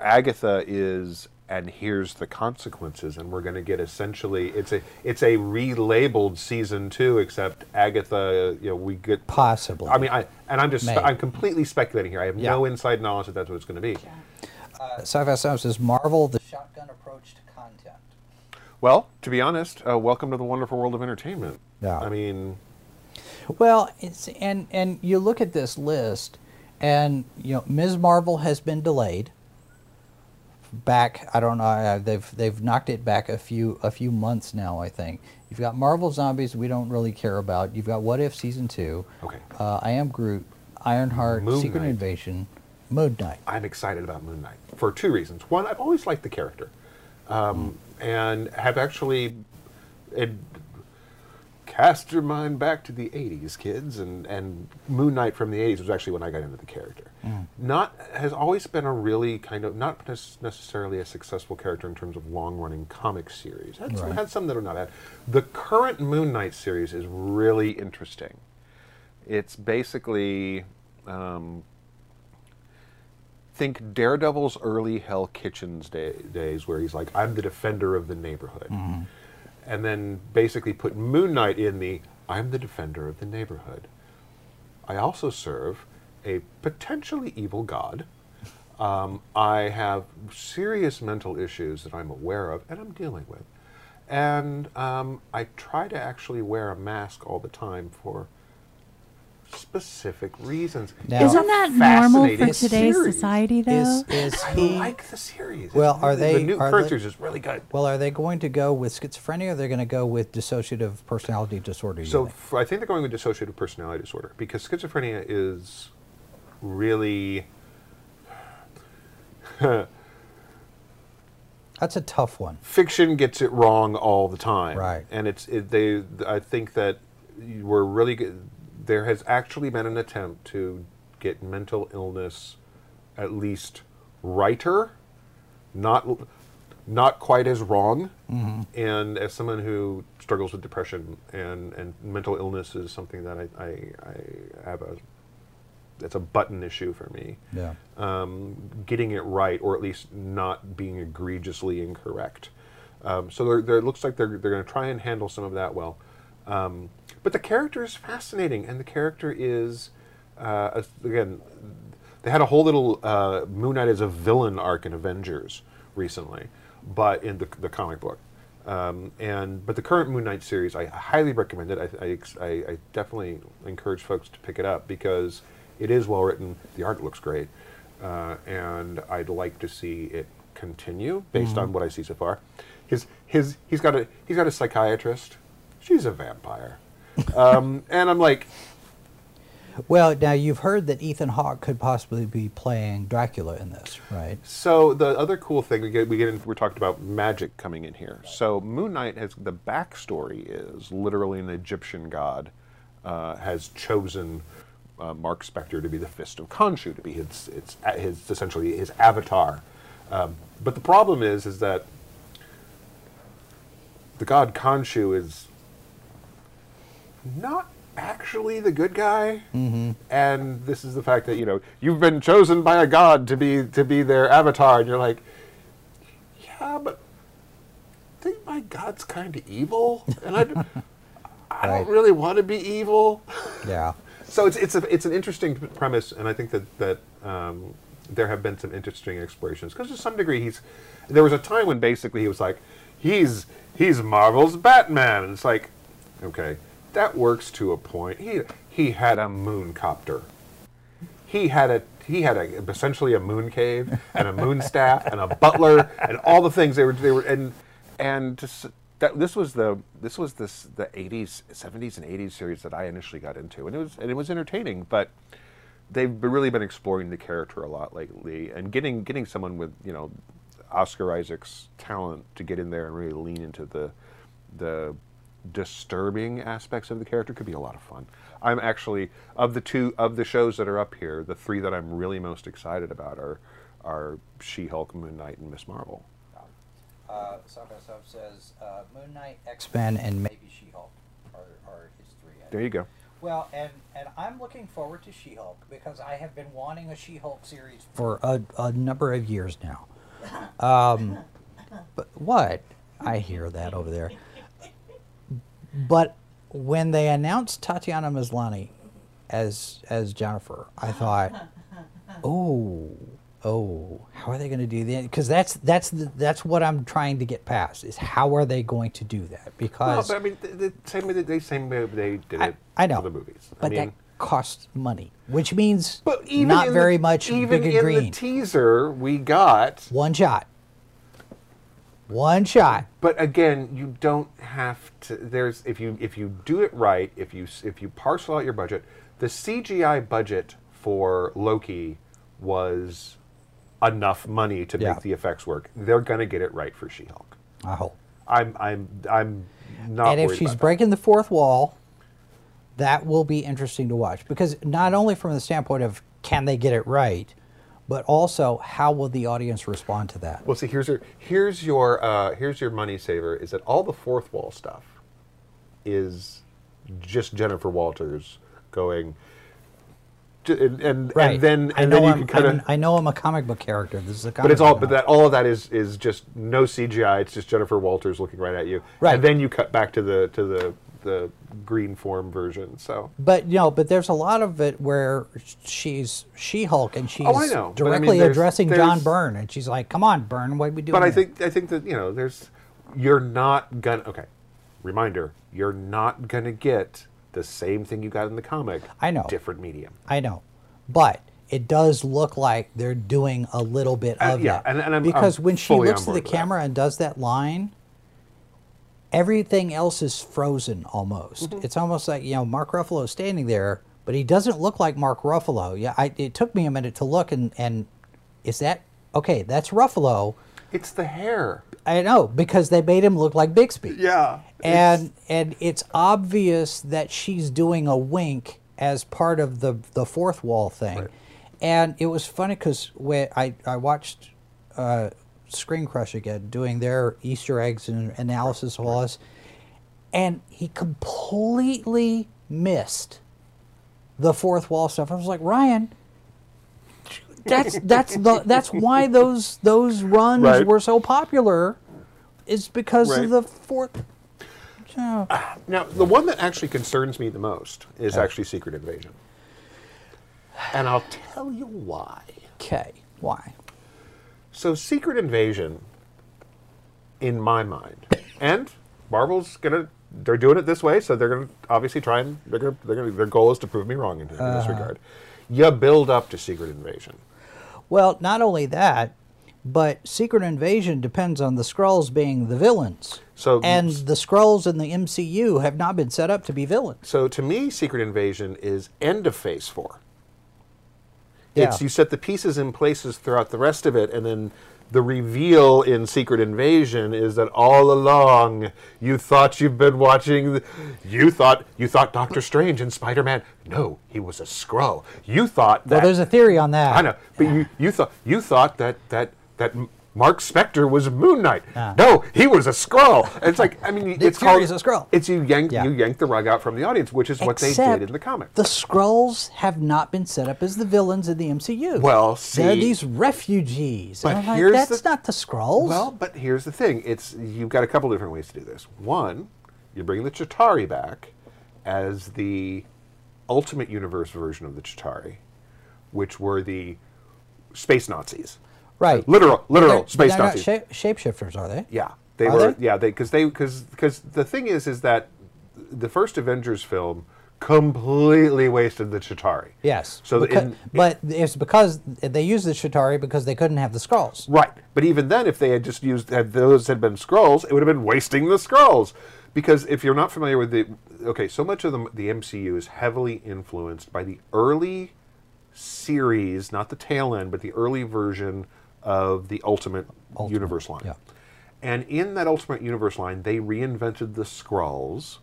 Agatha is. And here's the consequences, and we're going to get essentially it's a relabeled season 2, except Agatha. We get possibly. I mean, I'm completely speculating here. I have no inside knowledge that that's what it's going to be. Yeah. Sci-Fi Sam says Marvel the shotgun approach to content. Well, to be honest, welcome to the wonderful world of entertainment. Yeah. I mean, well, it's and you look at this list, and Ms. Marvel has been delayed. Back, I don't know. They've knocked it back a few months now. I think you've got Marvel Zombies. We don't really care about. You've got What If season 2. Okay. I Am Groot, Ironheart, Secret Invasion, Moon Knight. I'm excited about Moon Knight for 2 reasons. One, I've always liked the character, and have actually cast your mind back to the 80s, kids, and Moon Knight from the 80s was actually when I got into the character. Has always been a really kind of, not necessarily a successful character in terms of long-running comic series. Had some that are not bad. The current Moon Knight series is really interesting. It's basically, think Daredevil's early Hell Kitchens days where he's like, I'm the defender of the neighborhood. And then basically put Moon Knight in the, I'm the defender of the neighborhood. I also serve a potentially evil god. I have serious mental issues that I'm aware of and I'm dealing with. And I try to actually wear a mask all the time for specific reasons. Now, isn't that normal for today's society, though? I like the series. Well, the new series is really good. Well, are they going to go with schizophrenia, or are they going to go with dissociative personality disorder? So I think they're going with dissociative personality disorder, because schizophrenia is really... That's a tough one. Fiction gets it wrong all the time. Right. And I think that we're really good... There has actually been an attempt to get mental illness at least righter, not quite as wrong. And as someone who struggles with depression and mental illness is something that I have that's a button issue for me. Yeah. Getting it right, or at least not being egregiously incorrect. So there looks like they're going to try and handle some of that well. But the character is fascinating, and the character is, again, they had a whole little Moon Knight as a villain arc in Avengers recently, but in the comic book. But the current Moon Knight series, I highly recommend it. I definitely encourage folks to pick it up because it is well written, the art looks great, and I'd like to see it continue based on what I see so far. He's got a psychiatrist. She's a vampire. And I'm like... Well, now you've heard that Ethan Hawke could possibly be playing Dracula in this, right? So the other cool thing, we're talking about magic coming in here. So Moon Knight, the backstory is literally an Egyptian god has chosen Mark Spector to be the Fist of Khonshu, to be essentially his avatar. But the problem is that the god Khonshu is not actually the good guy, and this is the fact that you've been chosen by a god to be their avatar, and you're like, yeah, but I think my god's kind of evil, and I don't really want to be evil. Yeah. So it's an interesting premise, and I think that there have been some interesting explorations, because to some degree there was a time when basically he was like, he's Marvel's Batman, and it's like, okay. That works to a point. He had a moon copter. He had essentially a moon cave and a moon staff and a butler and all the things they were and this was the 80s 70s and 80s series that I initially got into, and it was entertaining, but they've really been exploring the character a lot lately and getting someone with Oscar Isaac's talent to get in there and really lean into the disturbing aspects of the character could be a lot of fun. I'm actually, of the shows that are up here, the three that I'm really most excited about are She-Hulk, Moon Knight, and Ms. Marvel. Saka Sub says Moon Knight, X-Men, and maybe She-Hulk are his three. There you go. Well, and I'm looking forward to She-Hulk because I have been wanting a She-Hulk series for a number of years now. But what? I hear that over there. But when they announced Tatiana Maslany as Jennifer, I thought, oh, how are they going to do that? Because that's what I'm trying to get past, is how are they going to do that? Because well, but I mean, the same way they did it for the movies. But I mean, that costs money, which means not very much. Even in the teaser, we got one shot. But again, you don't have to. If you do it right, if you parcel out your budget, the CGI budget for Loki was enough money to make the effects work. They're gonna get it right for She-Hulk. I hope. I'm not. And if she's breaking the fourth wall, that will be interesting to watch, because not only from the standpoint of can they get it right, but also how will the audience respond to that? Well, see, here's your money saver is that all the fourth wall stuff is just Jennifer Walters going. I know I'm a comic book character. This is a comic book, but all of that is just no CGI. It's just Jennifer Walters looking right at you. Right. And then you cut back to the green form version. So. But you know, but there's a lot of it where she's She-Hulk and she's directly addressing John Byrne, and she's like, "Come on, Byrne, what are we doing?" But I think that, you know, you're not gonna Reminder: you're not gonna get the same thing you got in the comic. I know. Different medium. I know. But it does look like they're doing a little bit of that. Yeah, and because when she looks to the camera and does that line, everything else is frozen almost. Mm-hmm. It's almost like, you know, Mark Ruffalo is standing there, but he doesn't look like Mark Ruffalo. Yeah, it took me a minute to look and is that, okay, that's Ruffalo. It's the hair. I know, because they made him look like Bixby. Yeah. And it's obvious that she's doing a wink as part of the fourth wall thing. Right. And it was funny because when I watched Screen Crush again doing their Easter eggs and analysis of all this, and he completely missed the fourth wall stuff. I was like, Ryan, that's why those runs were so popular, is because of the fourth. Oh. Now, the one that actually concerns me the most is actually Secret Invasion. And I'll tell you why. Okay, why? So Secret Invasion, in my mind, and Marvel's they're doing it this way, so they're gonna obviously try and their goal is to prove me wrong in this regard. You build up to Secret Invasion. Well, not only that, but Secret Invasion depends on the Skrulls being the villains. So, and the Skrulls in the MCU have not been set up to be villains. So to me, Secret Invasion is end of Phase 4. Yeah. It's you set the pieces in places throughout the rest of it, and then the reveal in Secret Invasion is that all along you thought you've been watching. You thought Doctor Strange and Spider-Man. No, he was a Skrull. You thought that. Well, there's a theory on that. I know, but you thought that Mark Spector was Moon Knight. No, he was a Skrull. It's like, I mean, it's called a Skrull. It's you yank the rug out from the audience, which is what they did in the comic. The Skrulls have not been set up as the villains in the MCU. Well, see, they're these refugees. But and I'm like, that's not the Skrulls. Well, but here's the thing: you've got a couple different ways to do this. One, you bring the Chitauri back as the Ultimate Universe version of the Chitauri, which were the space Nazis. Right, literal space Nazis. They're not shapeshifters, are they? Yeah, because the thing is that the first Avengers film completely wasted the Chitauri. Yes. So it's because they used the Chitauri because they couldn't have the Skrulls. Right, but even then, if they had just had been Skrulls, it would have been wasting the Skrulls, because if you're not familiar with so much of the MCU is heavily influenced by the early series, not the tail end, but the early version of the Ultimate Universe line. Yeah. And in that Ultimate Universe line, they reinvented the Skrulls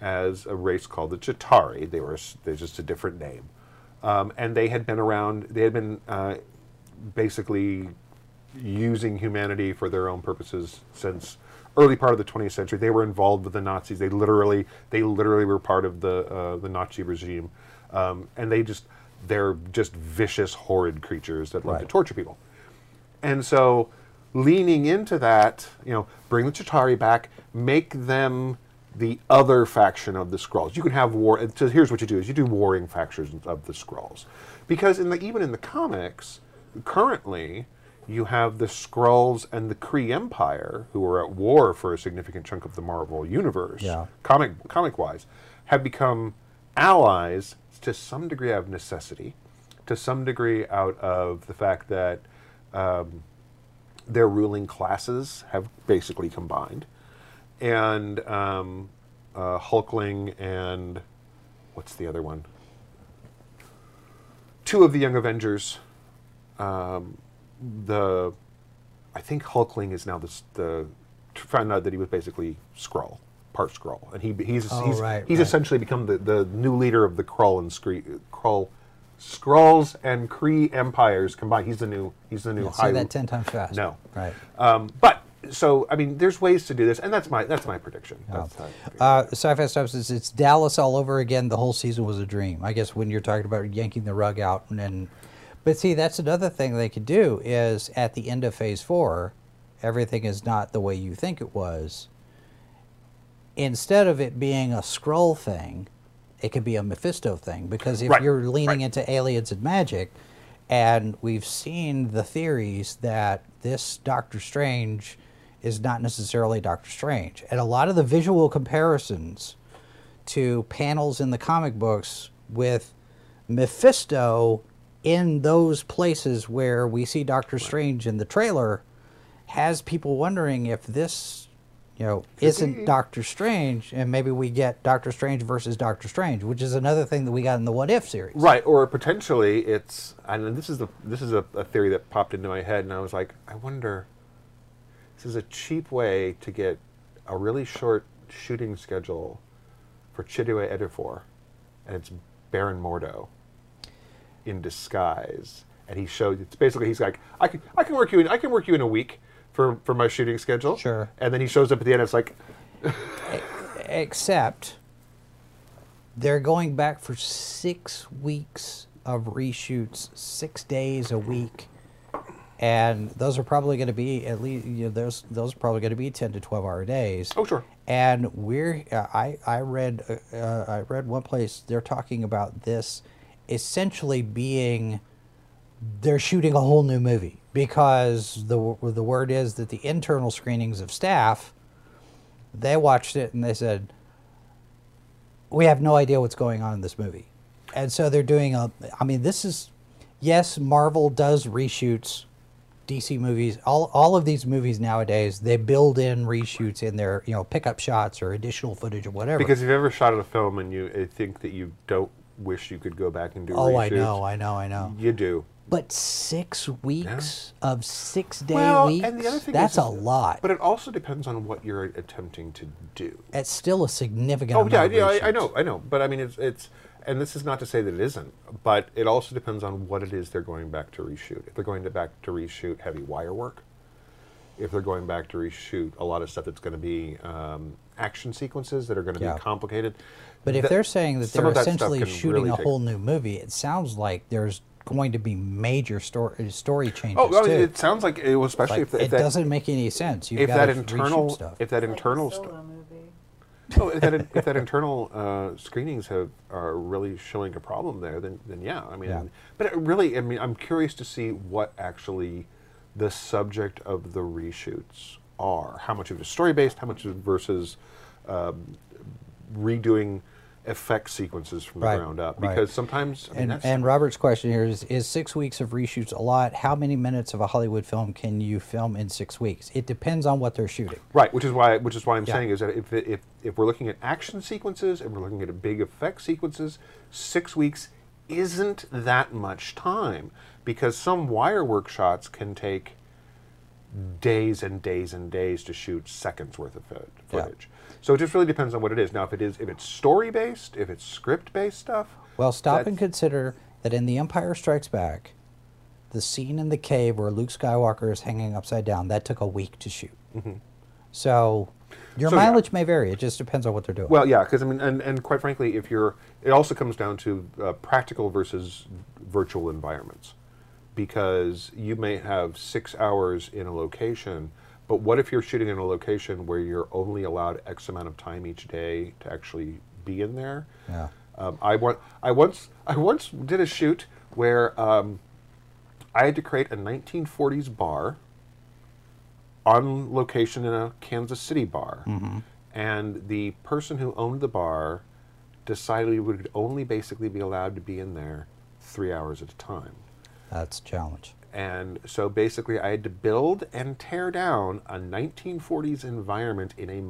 as a race called the Chitauri. They're just a different name. And they had been around, they had been basically using humanity for their own purposes since early part of the 20th century. They were involved with the Nazis. They literally were part of the Nazi regime. And they're just vicious, horrid creatures that love to torture people. And so leaning into that, you know, bring the Chitauri back, make them the other faction of the Skrulls. You can have war. So here's what you do is you do warring factions of the Skrulls. Because even in the comics, currently, you have the Skrulls and the Kree Empire, who are at war for a significant chunk of the Marvel Universe, comic-wise, have become allies to some degree out of necessity, to some degree out of the fact that their ruling classes have basically combined. And Hulkling and, what's the other one? Two of the Young Avengers. I think Hulkling is now the found out that he was basically Skrull, part Skrull, and he's essentially become the new leader of the Skrulls and Kree empires combined. He's the new. Yeah, say that 10 times fast. No, right. But so I mean, there's ways to do this, and that's my prediction. Oh. Sci-fi stuff says it's Dallas all over again. The whole season was a dream. I guess when you're talking about yanking the rug out and but see, that's another thing they could do is at the end of Phase 4, everything is not the way you think it was. Instead of it being a Skrull thing, it could be a Mephisto thing, because if you're leaning into aliens and magic, and we've seen the theories that this Doctor Strange is not necessarily Doctor Strange. And a lot of the visual comparisons to panels in the comic books with Mephisto in those places where we see Doctor Strange in the trailer has people wondering if this isn't Doctor Strange, and maybe we get Doctor Strange versus Doctor Strange, which is another thing that we got in the What If series. Right, or potentially it's, and this is a theory that popped into my head, and I was like, I wonder, this is a cheap way to get a really short shooting schedule for Chidue Ejiofor, and it's Baron Mordo in disguise, and he showed, it's basically, he's like, I can work you in a week. For my shooting schedule. Sure. And then he shows up at the end, it's like... Except, they're going back for 6 weeks of reshoots, 6 days a week. And those are probably going to be, at least, those are probably going to be 10 to 12-hour days. Oh, sure. And we're, I read one place, they're talking about this essentially being, they're shooting a whole new movie. Because the word is that the internal screenings of staff, they watched it and they said, we have no idea what's going on in this movie. And so they're doing a, I mean, this is, yes, Marvel does reshoots, DC movies, all of these movies nowadays, they build in reshoots in their, pickup shots or additional footage or whatever. Because if you've ever shot a film and you think that you don't wish you could go back and do reshoots. Oh, I know. You do. But 6 weeks of 6 day weeks, and the other thing that's is, a lot. But it also depends on what you're attempting to do. It's still a significant amount. I know. But I mean, it's, and this is not to say that it isn't, but it also depends on what it is they're going back to reshoot. If they're going back to reshoot heavy wire work, if they're going back to reshoot a lot of stuff that's going to be action sequences that are going to be complicated. But if they're saying that they're essentially shooting a whole new movie, it sounds like there's going to be major story changes. Oh, I mean, it sounds like it, especially like if that doesn't make any sense. You've got to reshoot stuff. If that internal stuff. If that internal screenings are really showing a problem there, then yeah, I mean, but it really, I mean, I'm curious to see what actually the subject of the reshoots are. How much of it is story based? How much of it versus redoing effect sequences from the ground up, because sometimes... I mean, and Robert's question here is 6 weeks of reshoots a lot? How many minutes of a Hollywood film can you film in 6 weeks? It depends on what they're shooting. Right, which is why I'm saying is that if we're looking at action sequences and we're looking at big effect sequences, 6 weeks isn't that much time, because some wire work shots can take days and days and days to shoot seconds worth of footage. So it just really depends on what it is. Now, if it's story-based, if it's script-based stuff... Well, stop and consider that in The Empire Strikes Back, the scene in the cave where Luke Skywalker is hanging upside down, that took a week to shoot. Mm-hmm. So your mileage may vary. It just depends on what they're doing. Well, yeah, because, I mean, and quite frankly, if you're... It also comes down to practical versus virtual environments, because you may have 6 hours in a location... But what if you're shooting in a location where you're only allowed X amount of time each day to actually be in there? Yeah. I once did a shoot where I had to create a 1940s bar on location in a Kansas City bar. Mm-hmm. And the person who owned the bar decided we would only basically be allowed to be in there 3 hours at a time. That's a challenge. And so basically I had to build and tear down a 1940s environment in a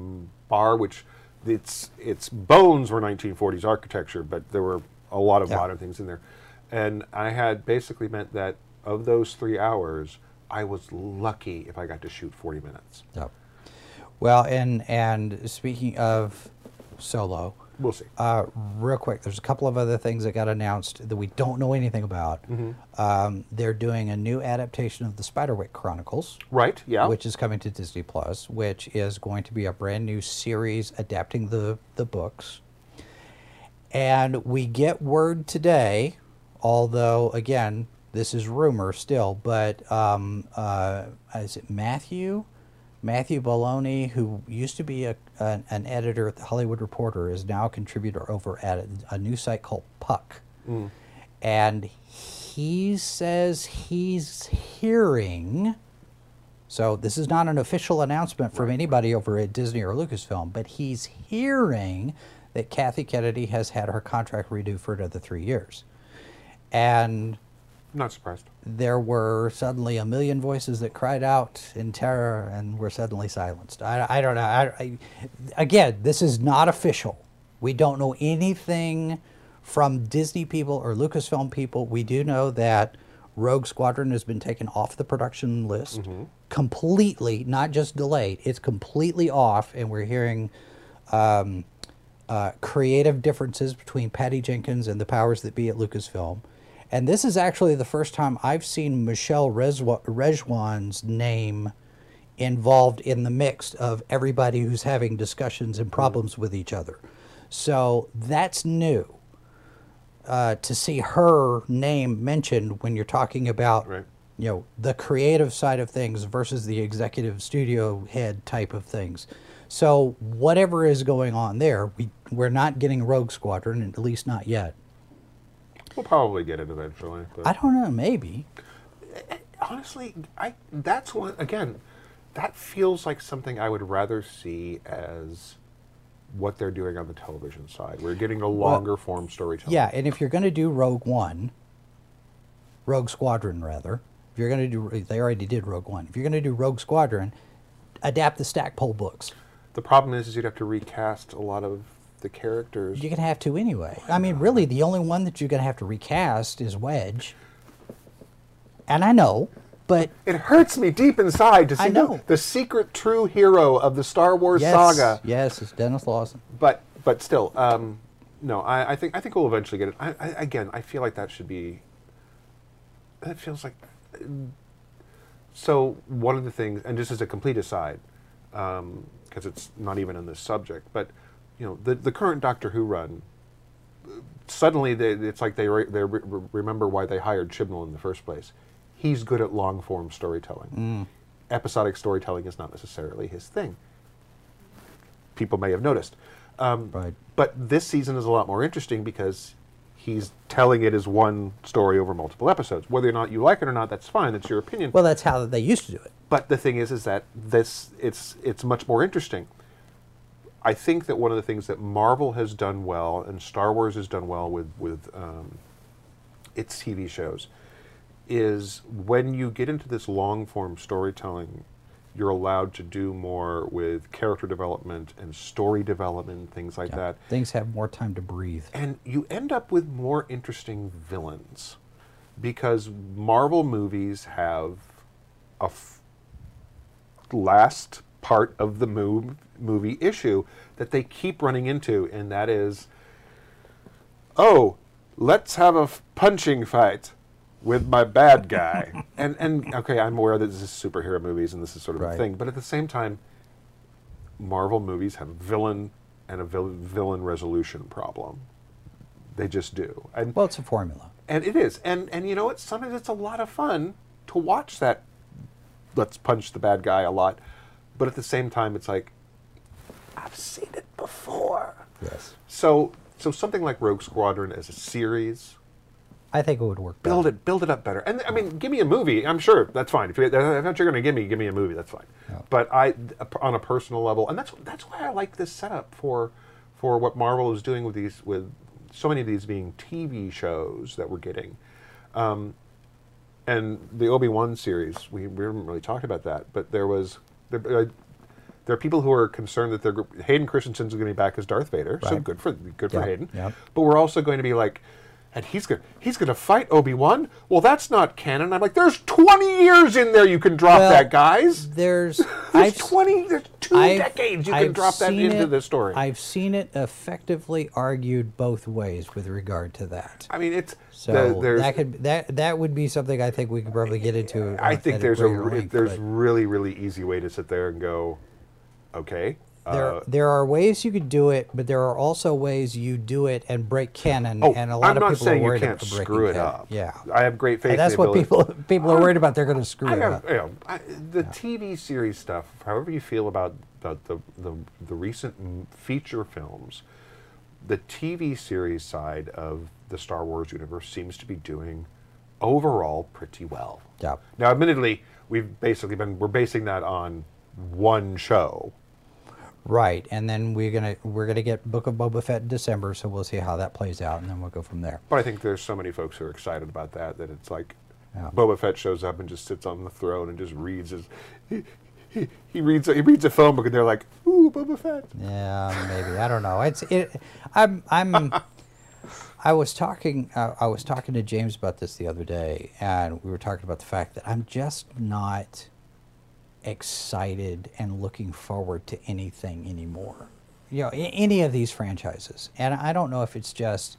bar, which its bones were 1940s architecture, but there were a lot of modern things in there. And I had basically meant that of those 3 hours, I was lucky if I got to shoot 40 minutes. Yep. Well, and speaking of Solo, we'll see. Real quick, there's a couple of other things that got announced that we don't know anything about. Mm-hmm. They're doing a new adaptation of the Spiderwick Chronicles. Right, yeah. Which is coming to Disney Plus, which is going to be a brand new series adapting the books. And we get word today, although, again, this is rumor still, but is it Matthew? Matthew Boloney, who used to be an editor at the Hollywood Reporter, is now a contributor over at a new site called Puck. Mm. And he says he's hearing, so this is not an official announcement from anybody over at Disney or Lucasfilm, but he's hearing that Kathy Kennedy has had her contract renewed for another 3 years. And not surprised. There were suddenly a million voices that cried out in terror and were suddenly silenced. I don't know. Again, this is not official. We don't know anything from Disney people or Lucasfilm people. We do know that Rogue Squadron has been taken off the production list completely, not just delayed. It's completely off, and we're hearing creative differences between Patty Jenkins and the powers that be at Lucasfilm. And this is actually the first time I've seen Michelle Rejwan's name involved in the mix of everybody who's having discussions and problems with each other. So that's new, to see her name mentioned when you're talking about, you know, the creative side of things versus the executive studio head type of things. So whatever is going on there, we're not getting Rogue Squadron, at least not yet. We'll probably get it eventually. But I don't know, maybe. Honestly, that's one, again, that feels like something I would rather see as what they're doing on the television side. We're getting a longer form storytelling. Yeah, and if you're going to do Rogue Squadron rather, if you're going to do, they already did Rogue One. If you're going to do Rogue Squadron, adapt the Stackpole books. The problem is you'd have to recast a lot of the characters. You're gonna have to anyway. I mean, really, the only one that you're gonna have to recast is Wedge. And I know, but it hurts me deep inside to see the secret true hero of the Star Wars saga. Yes, it's Dennis Lawson. But still, no, I think we'll eventually get it. Again, I feel like that should be. That feels like. So one of the things, and this is a complete aside, because it's not even on this subject, but. You know, the current Doctor Who run, suddenly it's like they remember why they hired Chibnall in the first place. He's good at long-form storytelling. Mm. Episodic storytelling is not necessarily his thing. People may have noticed. Right. But this season is a lot more interesting because he's telling it as one story over multiple episodes. Whether or not you like it or not, that's fine. That's your opinion. Well, that's how they used to do it. But the thing is that it's much more interesting. I think that one of the things that Marvel has done well and Star Wars has done well with its TV shows is when you get into this long-form storytelling, you're allowed to do more with character development and story development, things like that. Things have more time to breathe. And you end up with more interesting villains because Marvel movies have a last part of the movie issue that they keep running into, and that is, oh, let's have a punching fight with my bad guy. and okay, I'm aware that this is superhero movies and this is sort of a thing, but at the same time, Marvel movies have a villain and a villain resolution problem. They just do. And, well, it's a formula. And it is. And you know what? Sometimes it's a lot of fun to watch that let's punch the bad guy a lot. But at the same time, it's like, I've seen it before. Yes. So something like Rogue Squadron as a series, I think it would work better. Build it up better. And I mean, give me a movie. I'm sure that's fine. If that's what you're going to give me a movie. That's fine. No. But on a personal level, and that's why I like this setup for what Marvel is doing with so many of these being TV shows that we're getting, and the Obi-Wan series. We haven't really talked about that, but there was. There are people who are concerned that Hayden Christensen's going to be back as Darth Vader, so good for Hayden. Yep. But we're also going to be like, and he's going to fight Obi-Wan? Well, that's not canon. I'm like, there's 20 years in there you can drop that, guys. There's 20. There's 2 decades you can drop that into the story. I've seen it effectively argued both ways with regard to that. I mean, it's so that would be something I think we could probably get into. I think there's a really easy way to sit there and go, okay. There are ways you could do it, but there are also ways you do it and break canon, and a lot of people are worried about breaking canon. I'm not saying you can't screw it up. Yeah. I have great faith in the ability. That's what people are worried about. They're going to screw it up. You know, the TV series stuff, however you feel about the recent feature films, the TV series side of the Star Wars universe seems to be doing overall pretty well. Yeah. Now, admittedly, we're basing that on one show. Right, and then we're gonna get Book of Boba Fett in December, so we'll see how that plays out, and then we'll go from there. But I think there's so many folks who are excited about that that it's like, yeah. Boba Fett shows up and just sits on the throne and just reads his he reads a phone book, and they're like, ooh, Boba Fett. Yeah, maybe. I don't know. I was talking to James about this the other day, and we were talking about the fact that I'm just not excited and looking forward to anything anymore, you know, any of these franchises. And I don't know if it's just,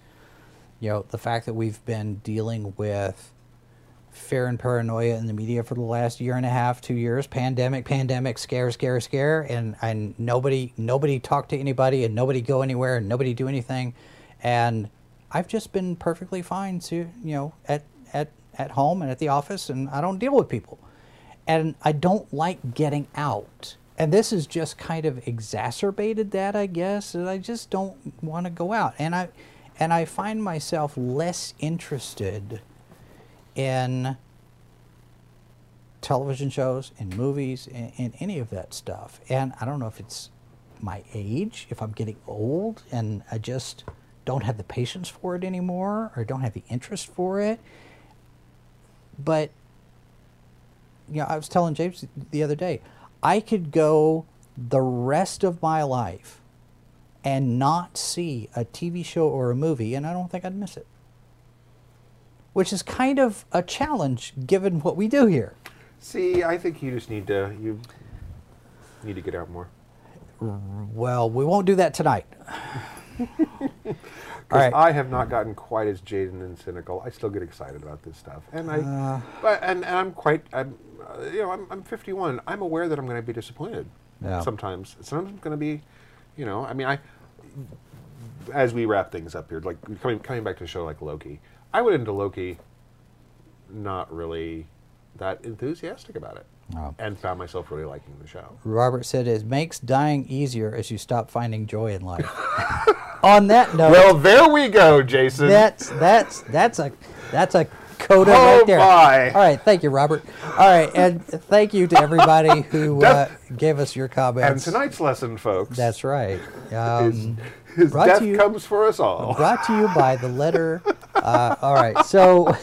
you know, the fact that we've been dealing with fear and paranoia in the media for the last year and a half, 2 years, pandemic, scare, and nobody talk to anybody, and nobody go anywhere, and nobody do anything. And I've just been perfectly fine to, you know, at home and at the office, and I don't deal with people. And I don't like getting out. And this has just kind of exacerbated that, I guess, and I just don't want to go out. And I find myself less interested in television shows, in movies, in any of that stuff. And I don't know if it's my age, if I'm getting old, and I just don't have the patience for it anymore, or don't have the interest for it. But you know, I was telling James the other day, I could go the rest of my life and not see a TV show or a movie, and I don't think I'd miss it. Which is kind of a challenge given what we do here. See, I think you just need to get out more. Well, we won't do that tonight. Because I have not gotten quite as jaded and cynical. I still get excited about this stuff, and I'm 51. I'm aware that I'm going to be disappointed. Yeah. Sometimes I'm going to be, you know. I mean, as we wrap things up here, like coming back to a show like Loki, I went into Loki not really that enthusiastic about it, and found myself really liking the show. Robert said, "It makes dying easier as you stop finding joy in life." On that note, well, there we go, Jason. That's a coda right there. Oh my! All right, thank you, Robert. All right, and thank you to everybody who gave us your comments. And tonight's lesson, folks. That's right. His death comes for us all. Brought to you by the letter. All right, so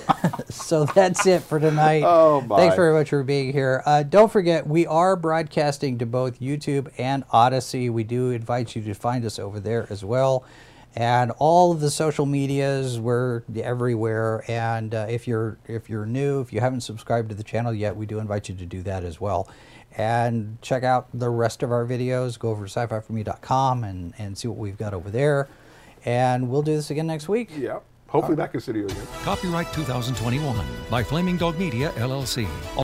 that's it for tonight. Oh my! Thanks very much for being here. Don't forget, we are broadcasting to both YouTube and Odyssey. We do invite you to find us over there as well, and all of the social medias. We're everywhere. And if you're new, if you haven't subscribed to the channel yet, we do invite you to do that as well. And check out the rest of our videos. Go over to scififorme.com and see what we've got over there. And we'll do this again next week. Yeah. Hopefully back in studio again. Copyright 2021 by Flaming Dog Media, LLC.